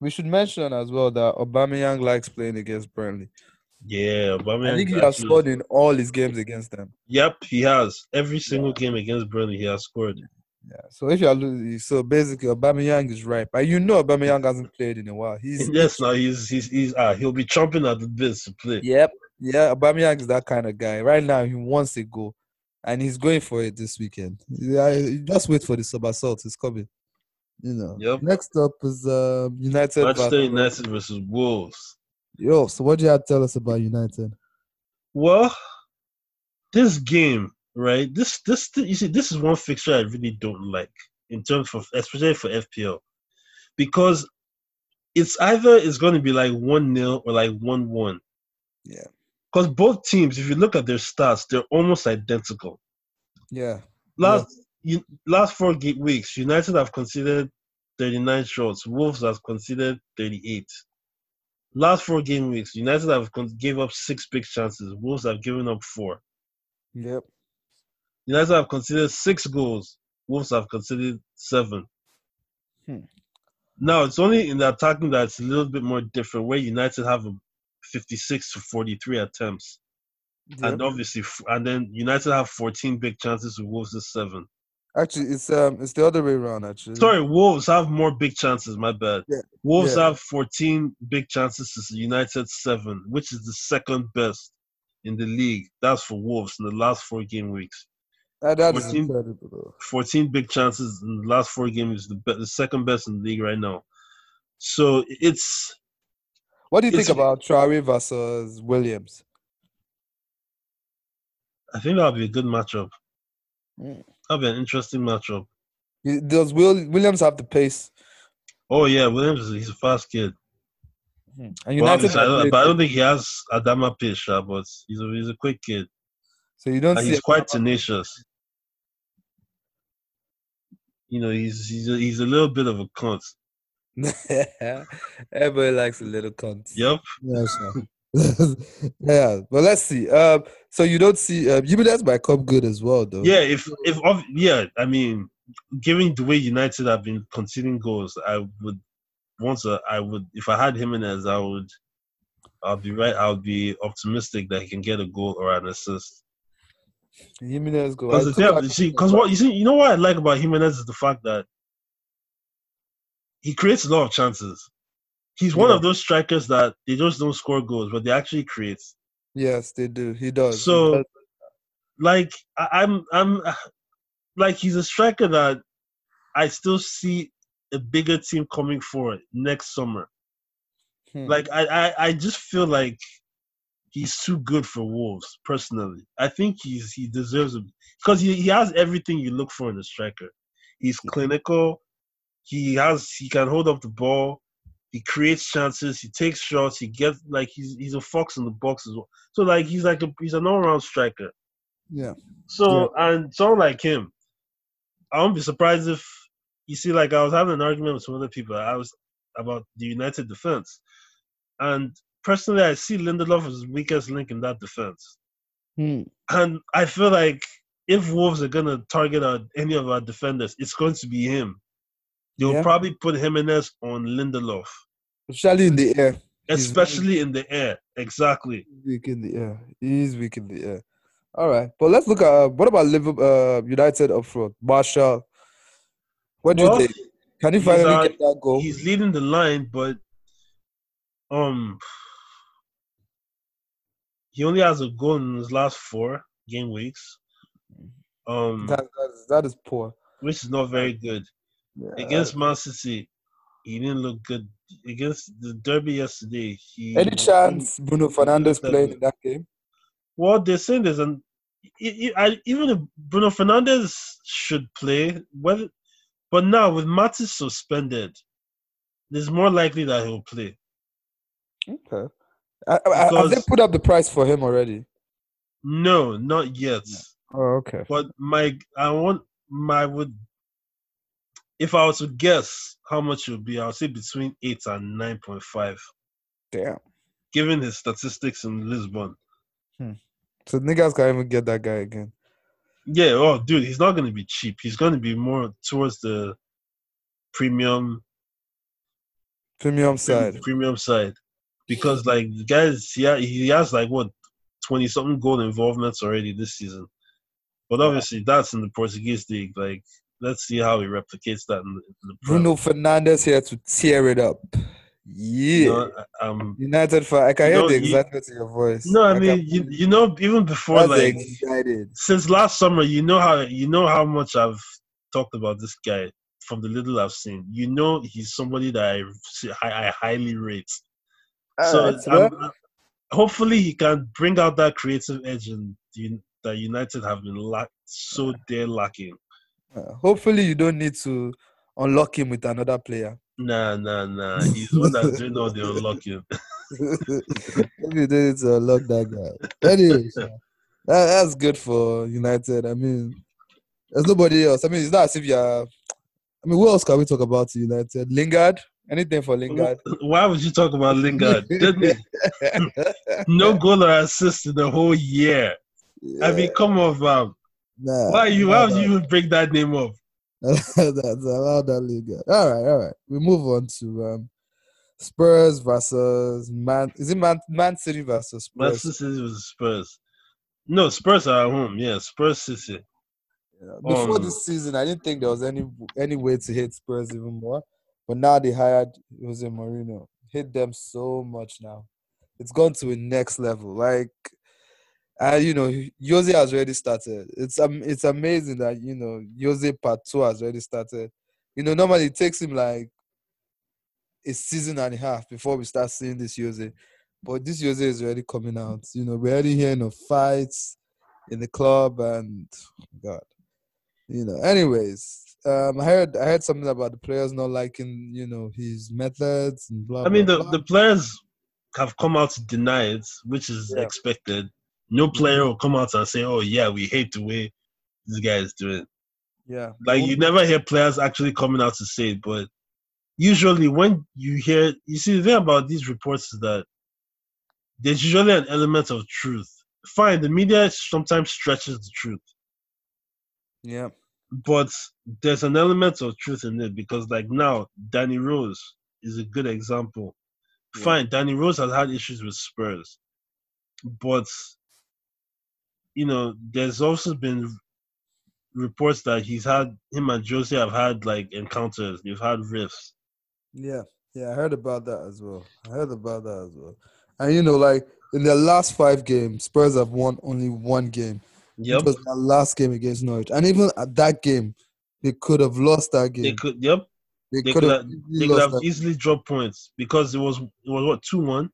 We should mention as well that Aubameyang likes playing against Burnley. Yeah, Aubameyang. I think he has actually scored in all his games against them. Yep, he has. Every single yeah. game against Burnley, he has scored. Yeah. So if you are losing, so basically Aubameyang is ripe, and you know Aubameyang hasn't played in a while. He's yes, now he's he's he's ah he'll be chomping at the bits to play. Yep. Yeah, Aubameyang is that kind of guy. Right now, he wants a goal, and he's going for it this weekend. Yeah, just wait for the somersault. It's coming. You know. Yep. Next up is uh, United. Manchester United versus Wolves. Yo, so what do you have to tell us about United? Well, this game, right? This, this, you see, this is one fixture I really don't like in terms of, especially for F P L, because it's either it's going to be like one nil or like one one. Yeah. Because both teams, if you look at their stats, they're almost identical. Yeah. Last. Yeah. You, last four weeks, United have conceded thirty-nine shots. Wolves have conceded thirty-eight. Last four game weeks, United have con- gave up six big chances. Wolves have given up four. Yep. United have conceded six goals. Wolves have conceded seven. Hmm. Now, it's only in the attacking that it's a little bit more different, where United have a fifty-six to forty-three attempts. Yep. And obviously, and then United have fourteen big chances with Wolves is seven. Actually, it's um, it's the other way around, actually. Sorry, Wolves have more big chances, my bad. Yeah. Wolves yeah. have fourteen big chances to United seven, which is the second best in the league. That's for Wolves in the last four game weeks. That, that fourteen, is incredible. fourteen big chances in the last four games is the, be- the second best in the league right now. So it's... What do you think about Traore versus Williams? I think that would be a good matchup. Mm. That'd be an interesting matchup. Does Will Williams have the pace? Oh yeah, Williams is he's a fast kid. Mm. And United, well, I don't, but I don't think he has Adama pace, but he's a he's a quick kid. So you don't and see he's quite tenacious. You know, he's he's a, he's a little bit of a cunt. Everybody likes a little cunt. Yep. Yeah, sure. yeah, but let's see. Um, so you don't see uh, Jimenez might come good as well, though. Yeah, if if yeah, I mean, given the way United have been conceding goals, I would want to. I would if I had Jimenez, I would. I'll be right. I'll be optimistic that he can get a goal or an assist. Jimenez goal. Because what you see, you know what I like about Jimenez is the fact that he creates a lot of chances. He's one yeah. of those strikers that they just don't score goals, but they actually create. Yes, they do. He does. So, he does. like, I, I'm, I'm, like, he's a striker that I still see a bigger team coming forward next summer. Hmm. Like, I, I, I just feel like he's too good for Wolves, personally. I think he's he deserves it because he, he has everything you look for in a striker. He's clinical. He has he can hold up the ball. He creates chances. He takes shots. He gets like he's he's a fox in the box as well. So like he's like a, he's an all-round striker. Yeah. So yeah. and someone like him, I won't be surprised if you see. Like I was having an argument with some other people. I was about the United defense, and personally, I see Lindelof as the weakest link in that defense. Hmm. And I feel like if Wolves are gonna target our, any of our defenders, it's going to be him. They'll yeah. probably put Jimenez on Lindelof. Especially in the air. Especially in the air. Exactly. Weak in the air. He is weak in the air. All right. But let's look at uh, what about Liverpool, uh, United up front? Martial. What do well, you think? Can he finally our, get that goal? He's leading the line, but um, he only has a goal in his last four game weeks. Um, that, that, is, that is poor. Which is not very good. Yeah. Against Man City, he didn't look good. Against the Derby yesterday, he... Any chance Bruno Fernandes played in that game? Well, they're saying there's an... Even if Bruno Fernandes should play, whether, but now with Matic suspended, it's more likely that he'll play. Okay. I, I, have they put up the price for him already? No, not yet. No. Oh, okay. But my... I want... my would... If I was to guess how much it would be, I would say between eight and nine point five. Damn. Given his statistics in Lisbon. Hmm. So niggas can't even get that guy again. Yeah, oh dude, he's not gonna be cheap. He's gonna be more towards the premium premium side. Premium side. Because like the guys yeah, he has like what twenty something goal involvements already this season. But obviously that's in the Portuguese league, like let's see how he replicates that. In the, in the Bruno Fernandes here to tear it up. Yeah. You know, um, United fan. I can hear know, the excitement in your voice. No, I, I mean, you, you know, even before, like, excited. Since last summer, you know how you know how much I've talked about this guy from the little I've seen. You know he's somebody that I, I, I highly rate. All so right, I'm, I'm, hopefully he can bring out that creative edge in, in, that United have been lack, so they're lacking. Uh, hopefully, you don't need to unlock him with another player. Nah, nah, nah. He's one that's doing all the unlocking. If you did to unlock that guy. Anyways, that, that's good for United. I mean, there's nobody else. I mean, it's not as if you're... I mean, what else can we talk about United? Lingard? Anything for Lingard? Why would you talk about Lingard? No goal or assist in the whole year. Yeah. I mean, come on, man. Nah, why you? Nah, why would nah. you even bring that name up? That's allowed that league. All right, all right. We move on to um, Spurs versus Man. Is it Man? Man City versus Spurs? Manchester City versus Spurs. No, Spurs are at home. Yeah, Spurs City. Yeah. Before um, this season, I didn't think there was any any way to hate Spurs even more. But now they hired Jose Mourinho. Hate them so much now. It's gone to a next level. Like. And, uh, you know, Jose has already started. It's um, it's amazing that, you know, Jose Part two has already started. You know, normally it takes him like a season and a half before we start seeing this Jose. But this Jose is already coming out. You know, we're already hearing of fights in the club and, God. You know, anyways, um, I heard I heard something about the players not liking, you know, his methods and blah, I mean, blah, the, blah. the players have come out to deny it, which is yeah. expected. No player will come out and say, oh, yeah, we hate the way this guy is doing. Yeah. Like, you never hear players actually coming out to say it, but usually when you hear... You see, the thing about these reports is that there's usually an element of truth. Fine, the media sometimes stretches the truth. Yeah. But there's an element of truth in it because, like, now, Danny Rose is a good example. Yeah. Fine, Danny Rose has had issues with Spurs, but... You know, there's also been reports that he's had him and Jose have had like encounters. They've had rifts. Yeah, yeah, I heard about that as well. I heard about that as well. And, you know, like, in their last five games, Spurs have won only one game. Yep. It was their last game against Norwich. And even at that game, they could have lost that game. They could, yep. They, they could have, they could have easily dropped points because it was, it was what, two one?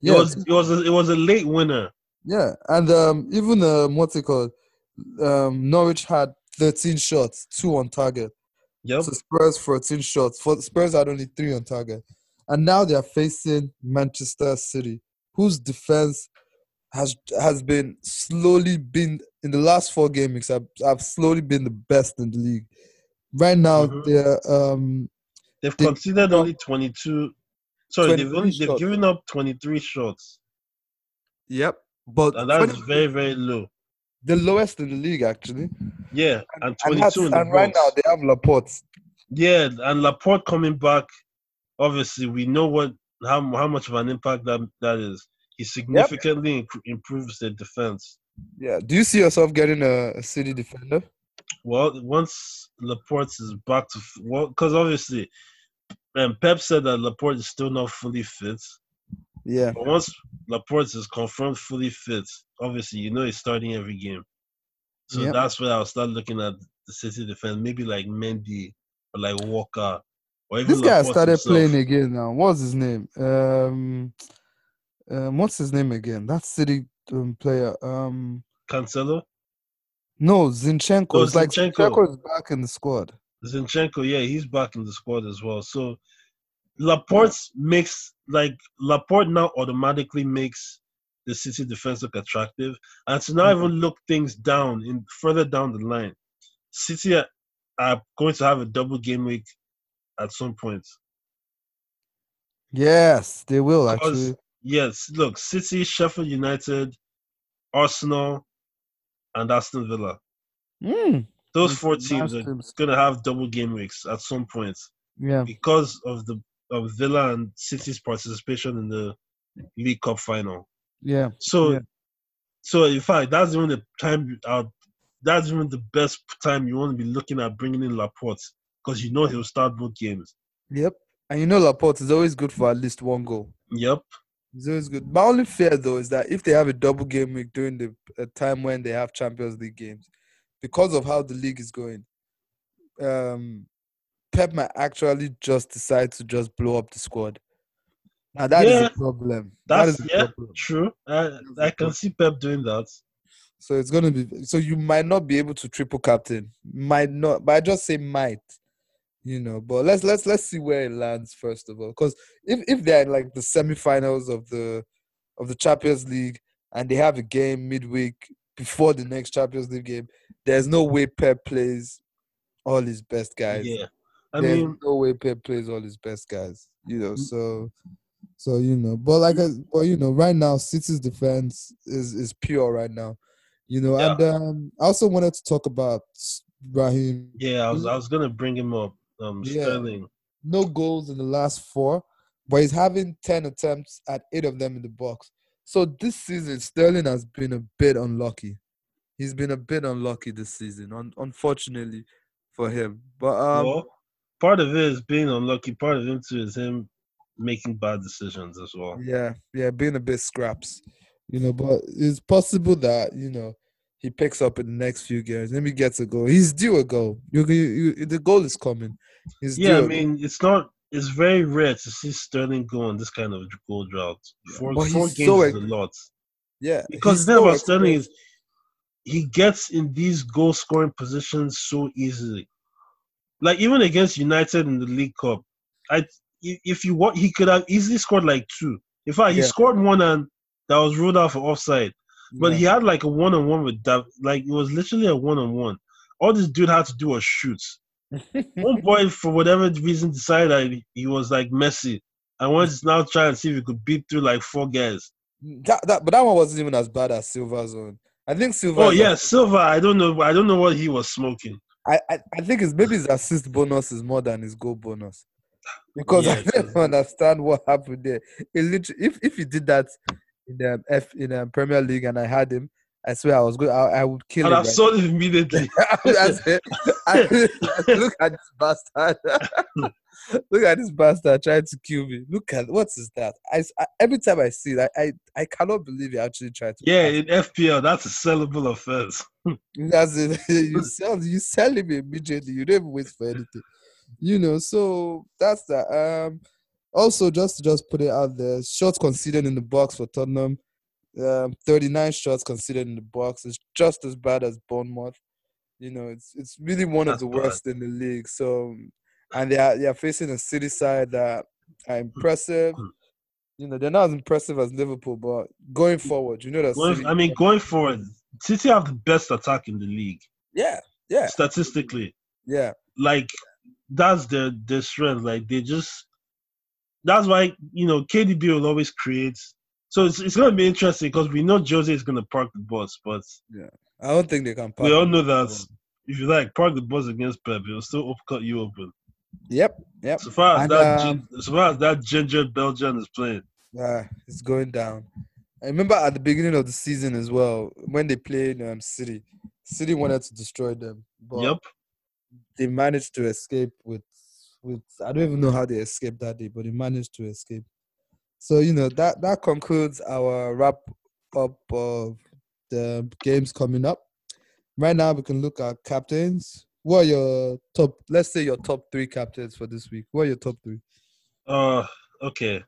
Yeah. It was, it was, a, it was a late winner. Yeah, and um, even, um, what's it called, um, Norwich had thirteen shots, two on target. Yep. So Spurs, fourteen shots. For Spurs had only three on target. And now they are facing Manchester City, whose defense has has been slowly been, in the last four game weeks, I've, I've slowly been the best in the league. Right now, mm-hmm. they're... Um, they've they, conceded only twenty-two... Sorry, they've, only, they've given up twenty-three shots. Yep. But and that is very, very low. The lowest in the league, actually. Yeah, and twenty-two and, in the and right now, they have Laporte. Yeah, and Laporte coming back, obviously, we know what how how much of an impact that, that is. He significantly yep. inc- improves their defense. Yeah. Do you see yourself getting a, a City defender? Well, once Laporte is back to – well, because obviously, um, Pep said that Laporte is still not fully fit. Yeah. But once Laporte is confirmed fully fit, obviously, you know he's starting every game. So yep. that's where I'll start looking at the City defense, maybe like Mendy or like Walker. Or even this guy Laporte started himself. Playing again now. What's his name? Um, um, what's his name again? That City um, player. Um, Cancelo? No, Zinchenko. Oh, it's Zinchenko. Like Zinchenko is back in the squad. Zinchenko, yeah, he's back in the squad as well. So Laporte makes like Laporte now automatically makes the City defense look attractive, and to now mm-hmm. even look things down in further down the line. City are, are going to have a double game week at some point. Yes, they will actually. Yes, look, City, Sheffield United, Arsenal, and Aston Villa. Mm. Those four teams are going to have double game weeks at some point. Yeah, because of the of Villa and City's participation in the League Cup final. Yeah. So, yeah. so in fact, that's even the time. Uh, that's even the best time you want to be looking at bringing in Laporte, because you know he'll start both games. Yep, and you know Laporte is always good for at least one goal. Yep. He's always good. My only fear though is that if they have a double game week during the uh, time when they have Champions League games, because of how the league is going, um. Pep might actually just decide to just blow up the squad. Now, that yeah, is a problem. That's, that is a yeah, problem. True. I, I can see Pep doing that. So, it's going to be... So, you might not be able to triple captain. Might not. But I just say might. You know, but let's let's let's see where it lands, first of all. Because if, if they're in, like, the semi-finals of the, of the Champions League and they have a game midweek before the next Champions League game, there's no way Pep plays all his best guys. Yeah. I There's mean, no way Pep plays all his best guys, you know. So, so you know, but like, I, but you know, right now, City's defense is is pure right now, you know. Yeah. And um, I also wanted to talk about Raheem. Yeah, I was I was gonna bring him up. Um, yeah. Sterling. No goals in the last four, but he's having ten attempts at eight of them in the box. So this season, Sterling has been a bit unlucky. He's been a bit unlucky this season, un- unfortunately for him. But um. Well, part of it is being unlucky. Part of it too is him making bad decisions as well. Yeah, yeah, being a bit scraps, you know. But it's possible that you know he picks up in the next few games. Maybe gets a goal. He's due a goal. You, you, you the goal is coming. He's yeah, due I mean, it's not. It's very rare to see Sterling go on this kind of goal drought. Four, yeah, four games so is a lot. Yeah, because then about Sterling is he gets in these goal scoring positions so easily. Like, even against United in the League Cup, I if you want, he could have easily scored like two. In fact, he yeah. scored one and that was ruled out for offside. But yeah. he had like a one-on-one with Dav. Like, it was literally a one-on-one. All this dude had to do was shoot. One boy, for whatever reason, decided that he was like Messi. I wanted to now try and see if he could beat through like four guys. That, that, but that one wasn't even as bad as Silva's one. I think Silva. Oh, yeah, like, Silva. I don't know. I don't know what he was smoking. I, I, I think it's maybe his assist bonus is more than his goal bonus, because yeah, I don't yeah. understand what happened there. It literally, if if he did that in the F in the Premier League and I had him, I swear I was good. I, I would kill and him. And I right? saw it immediately. I said, I, look at this bastard. Look at this bastard trying to kill me. Look at what is that? I, I, every time I see that, I, I, I cannot believe he actually tried to. Yeah, in F P L, that's a sellable offense. That's it. You sell, you sell him immediately. You don't even wait for anything. You know, so that's that. Um, also, just to just put it out there, shots conceded in the box for Tottenham. Um, thirty-nine shots conceded in the box is just as bad as Bournemouth. You know, it's it's really one That's of the bad. worst in the league. So, and they are they are facing a City side that are impressive. You know, they're not as impressive as Liverpool, but going forward, you know that. Well, City, I mean, going forward, City have the best attack in the league. Yeah, yeah. Statistically, yeah. Like that's their their strength. Like they just. That's why you know K D B will always create. So it's it's going to be interesting because we know Jose is going to park the bus, but yeah, I don't think they can park. We all know that if you like park the bus against Pepe, it'll still upcut you open. Yep, yep. So far as and, that, um, so far as that ginger Belgian is playing, yeah, uh, it's going down. I remember at the beginning of the season as well when they played um, City. City wanted to destroy them, but yep, they managed to escape with with. I don't even know how they escaped that day, but they managed to escape. So, you know, that, that concludes our wrap-up of the games coming up. Right now, we can look at captains. What are your top, let's say your top three captains for this week? What are your top three? Uh, okay.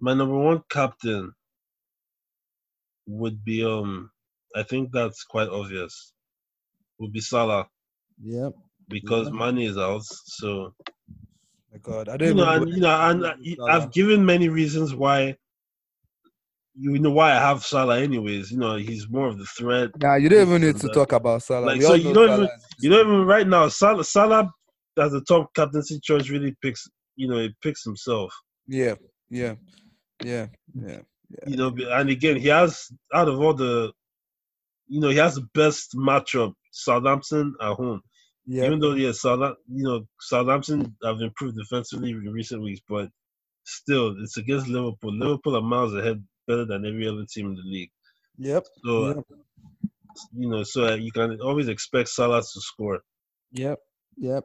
My number one captain would be, um, I think that's quite obvious, would be Salah. Yeah. Because yeah. Mane is out, so... My God, I don't you know, and, you know, and I've given many reasons why. You know why I have Salah, anyways. You know he's more of the threat. Nah, you don't even need to that. talk about Salah. Like, so you don't Salah. even, you don't even right now. Salah, Salah, as the top captaincy choice, really picks. You know, he picks himself. Yeah, yeah, yeah, yeah. yeah. You know, and again, he has out of all the, you know, he has the best matchup: Southampton at home. Yeah. Even though, yeah, South, you know, Southampton have improved defensively in recent weeks, but still, it's against Liverpool. Liverpool are miles ahead, better than every other team in the league. Yep. So, yep. you know, so you can always expect Salah to score. Yep, yep.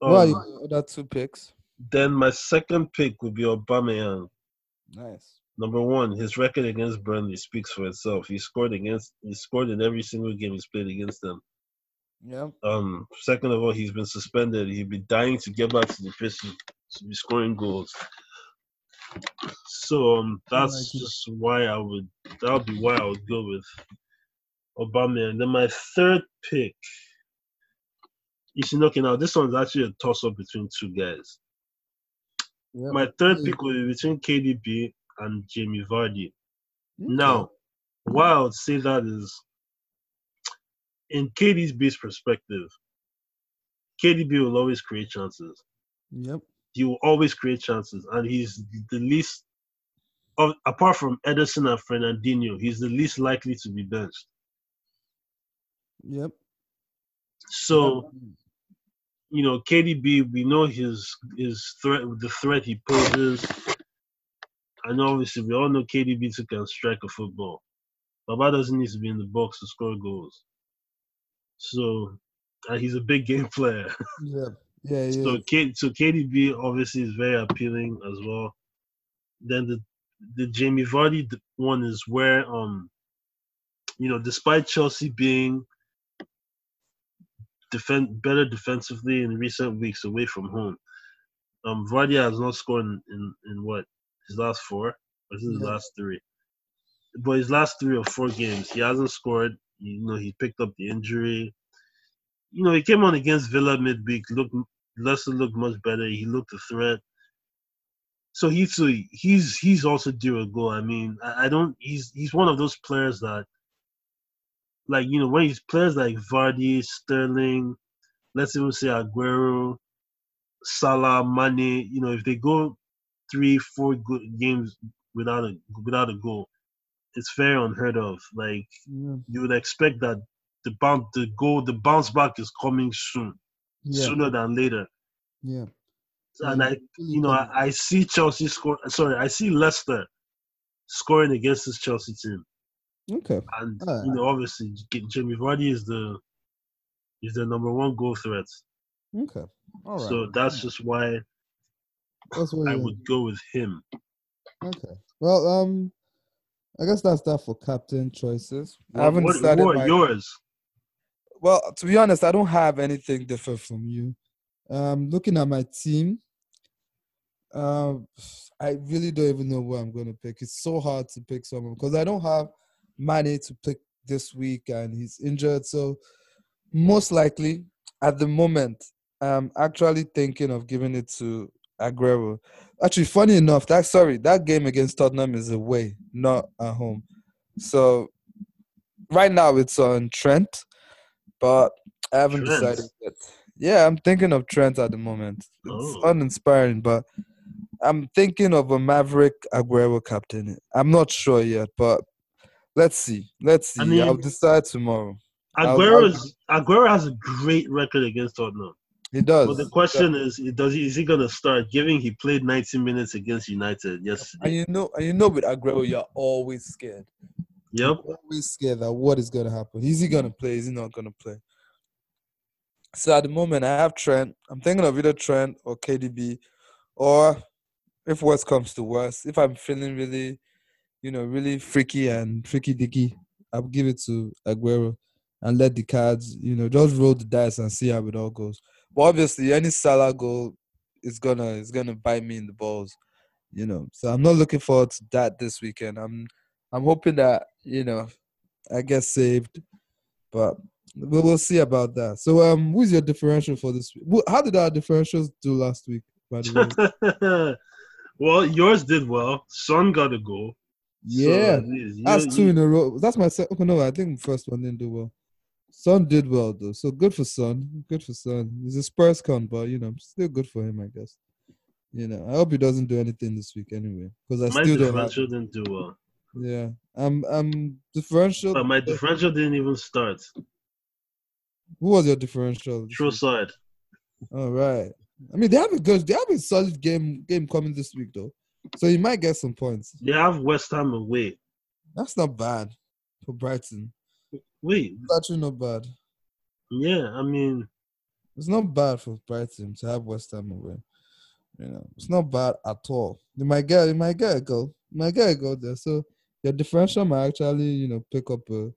Um, well, that's two picks. Then my second pick would be Aubameyang. Nice. Number one, his record against Burnley speaks for itself. He scored against. He scored in every single game he's played against them. Yeah. Um. Second of all, he's been suspended. He'd be dying to get back to the pitch to be scoring goals. So um, that's like just it. why I would. That would be why I would go with Aubameyang. And then my third pick. You see, okay, now this one's actually a toss-up between two guys. Yep. My third mm-hmm. pick would be between K D B and Jamie Vardy. Mm-hmm. Now, why I would say that is. In K D B's perspective, K D B will always create chances. Yep. He will always create chances. And he's the least, of, apart from Ederson and Fernandinho, he's the least likely to be benched. Yep. So, you know, K D B, we know his his threat, the threat he poses. And obviously, we all know K D B too can strike a football. Baba doesn't need to be in the box to score goals. So, and he's a big game player. Yeah, yeah, yeah. So, K- so K D B obviously is very appealing as well. Then the the Jamie Vardy one is where, um, you know, despite Chelsea being defend better defensively in recent weeks away from home, um, Vardy has not scored in, in, in what his last four, or his yeah. last three, but his last three or four games he hasn't scored. You know, he picked up the injury. You know, he came on against Villa midweek. Looked, Leicester looked much better. He looked a threat. So he so he's he's also due a goal. I mean, I, I don't. He's he's one of those players that, like you know, when he's players like Vardy, Sterling, let's even say Aguero, Salah, Mane. You know, if they go three, four good games without a without a goal. It's very unheard of. Like yeah. you would expect that the bounce, the goal, the bounce back is coming soon, yeah. sooner than later. Yeah. And yeah. I, you know, I, I see Chelsea score. Sorry, I see Leicester scoring against this Chelsea team. Okay. And right. you know, obviously, Jamie Vardy is the is the number one goal threat. Okay. All right. So that's right. just why that's I would in. go with him. Okay. Well, um, I guess that's that for captain choices. Well, I haven't what, started what are my... yours? Well, to be honest, I don't have anything different from you. Um, looking at my team, uh, I really don't even know what I'm going to pick. It's so hard to pick someone because I don't have Mane to pick this week and he's injured. So most likely, at the moment, I'm actually thinking of giving it to Aguero. Actually, funny enough, that sorry, that game against Tottenham is away, not at home. So right now it's on Trent, but I haven't Trent. decided yet. Yeah, I'm thinking of Trent at the moment. It's oh. uninspiring, but I'm thinking of a Maverick Aguero captain. I'm not sure yet, but let's see. Let's see. I mean, I'll decide tomorrow. Aguero's, I'll, I'll, Aguero has a great record against Tottenham. He does. But the question yeah. is, does he, is he going to start giving? He played ninety minutes against United yesterday. And you know, and you know with Aguero, you're always scared. Yep. You're always scared that what is going to happen. Is he going to play? Is he not going to play? So at the moment, I have Trent. I'm thinking of either Trent or K D B. Or if worst comes to worst, if I'm feeling really, you know, really freaky and freaky-dicky, I'll give it to Aguero and let the cards, you know, just roll the dice and see how it all goes. But obviously, any Salah goal is gonna is gonna bite me in the balls, you know. So I'm not looking forward to that this weekend. I'm I'm hoping that you know I get saved, but we will see about that. So um, who's your differential for this week? How did our differentials do last week? By the way, well, yours did well. Son got a goal. Yeah, so that's yeah, two yeah. in a row. That's my second. Oh, no, I think first one didn't do well. Son did well, though. So, good for Son. Good for Son. He's a Spurs con, but, you know, still good for him, I guess. You know, I hope he doesn't do anything this week anyway. Because I my still don't My differential have... didn't do well. Yeah. I'm, I'm differential. But my differential didn't even start. Who was your differential? Trossard. All right. I mean, they have a good, they have a solid game game coming this week, though. So, you might get some points. They have West Ham away. That's not bad for Brighton. Wait. It's actually not bad. Yeah, I mean... It's not bad for Brighton to have West Ham away. You know, it's not bad at all. You might get, you might get a goal. You might get a goal there. So, your differential might actually, you know, pick up a...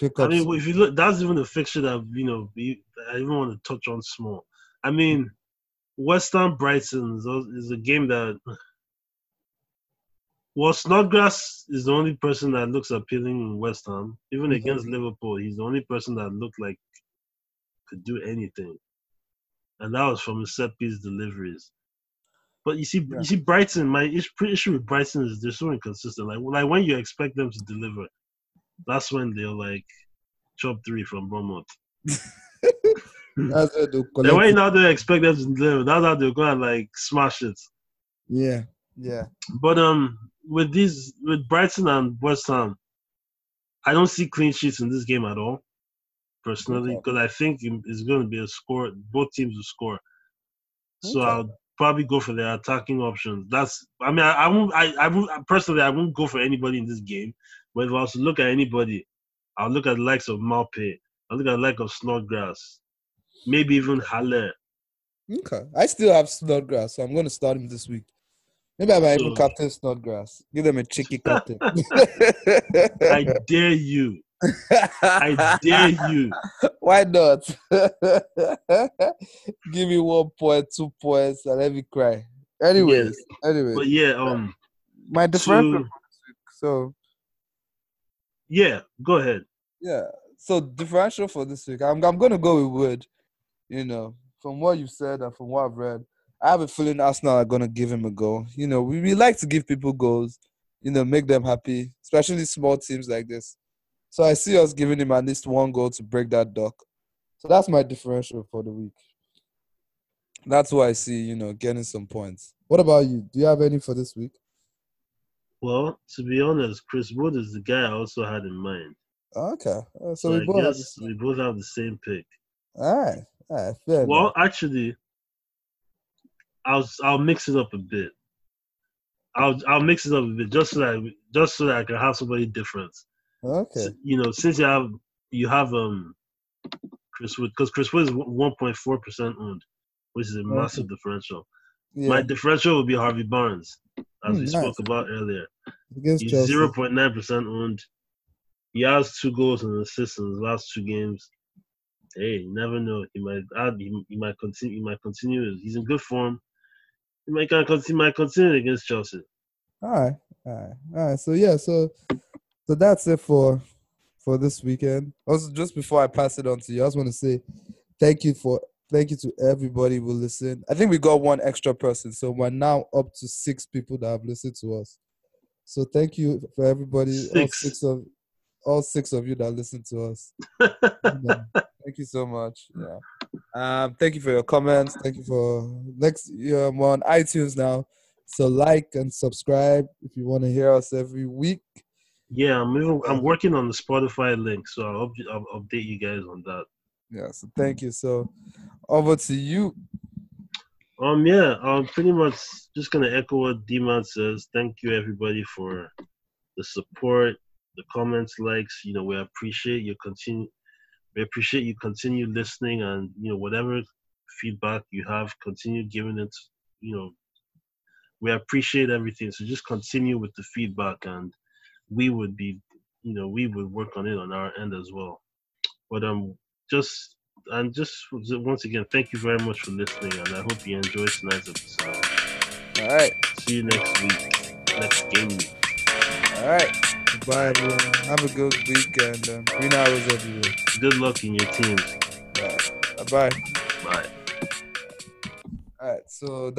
Pick up I mean, something. If you look, that's even a fixture that, you know, I even want to touch on small. I mean, West Ham Brighton is a game that... Well, Snodgrass is the only person that looks appealing in West Ham. Even mm-hmm. against Liverpool, he's the only person that looked like could do anything. And that was from his set-piece deliveries. But you see, yeah. you see, Brighton, my issue with Brighton is they're so inconsistent. Like, like when you expect them to deliver, that's when they'll, like, chop three from Bournemouth. That's they went now they expect them to deliver. That's how they're going to, like, smash it. Yeah, yeah. But, um... With these, with Brighton and West Ham, I don't see clean sheets in this game at all, personally, because okay. I think it's going to be a score. Both teams will score, so okay. I'll probably go for their attacking options. That's, I mean, I, I won't, I, I won't, personally, I won't go for anybody in this game. But if I was to look at anybody, I'll look at the likes of Malpe. I'll look at the likes of Snodgrass, maybe even Haller. Okay, I still have Snodgrass, so I'm going to start him this week. Maybe I might so, even captain Snodgrass. Give them a cheeky captain. I dare you. I dare you. Why not? Give me one point, two points, and let me cry. Anyways, yes. anyways. But yeah, um, my differential. To, so. Yeah, go ahead. Yeah, so differential for this week. I'm I'm gonna go with Wood. You know, from what you said and from what I've read. I have a feeling Arsenal are going to give him a goal. You know, we, we like to give people goals, you know, make them happy, especially small teams like this. So I see us giving him at least one goal to break that duck. So that's my differential for the week. That's why I see, you know, getting some points. What about you? Do you have any for this week? Well, to be honest, Chris Wood is the guy I also had in mind. Okay. Uh, so so we, both have the same. we both have the same pick. All right. All right. Fair well, enough. actually... I'll I'll mix it up a bit. I'll I'll mix it up a bit just so that just so that I can have somebody different. Okay. You know, since you have you have um Chris Wood, because Chris Wood is one point four percent owned, which is a massive okay. differential. Yeah. My differential would be Harvey Barnes, as mm, we nice. spoke about earlier. Against He's Chelsea. zero point nine percent owned. He has two goals and assists in his last two games. Hey, you never know. He might add. He, he might continue. He might continue. He's in good form. He might continue. He might continue against Chelsea. All right, all right, all right. So yeah, so so that's it for for this weekend. Also, just before I pass it on to you, I just want to say thank you for thank you to everybody who listened. I think we got one extra person, so we're now up to six people that have listened to us. So thank you for everybody. Six. All six of all six of you that listened to us. Yeah. Thank you so much. Yeah. Um, thank you for your comments. Thank you for next year. I'm on iTunes now. So like and subscribe if you want to hear us every week. Yeah, I'm even, I'm working on the Spotify link, so I'll, I'll update you guys on that. Yeah, so thank you. So over to you. Um yeah, I'm pretty much just gonna echo what D-Man says. Thank you everybody for the support, the comments, likes. You know, we appreciate your continue We appreciate you continue listening, and you know, whatever feedback you have, continue giving it. You know, we appreciate everything. So just continue with the feedback, and we would be, you know, we would work on it on our end as well. But um, just and just once again, thank you very much for listening, and I hope you enjoyed tonight's episode. All right, see you next week, next game week. All right. Bye, everyone. Have a good week and um, green hours everywhere. Good luck in your teams. All right. Bye. Bye. All right. So that.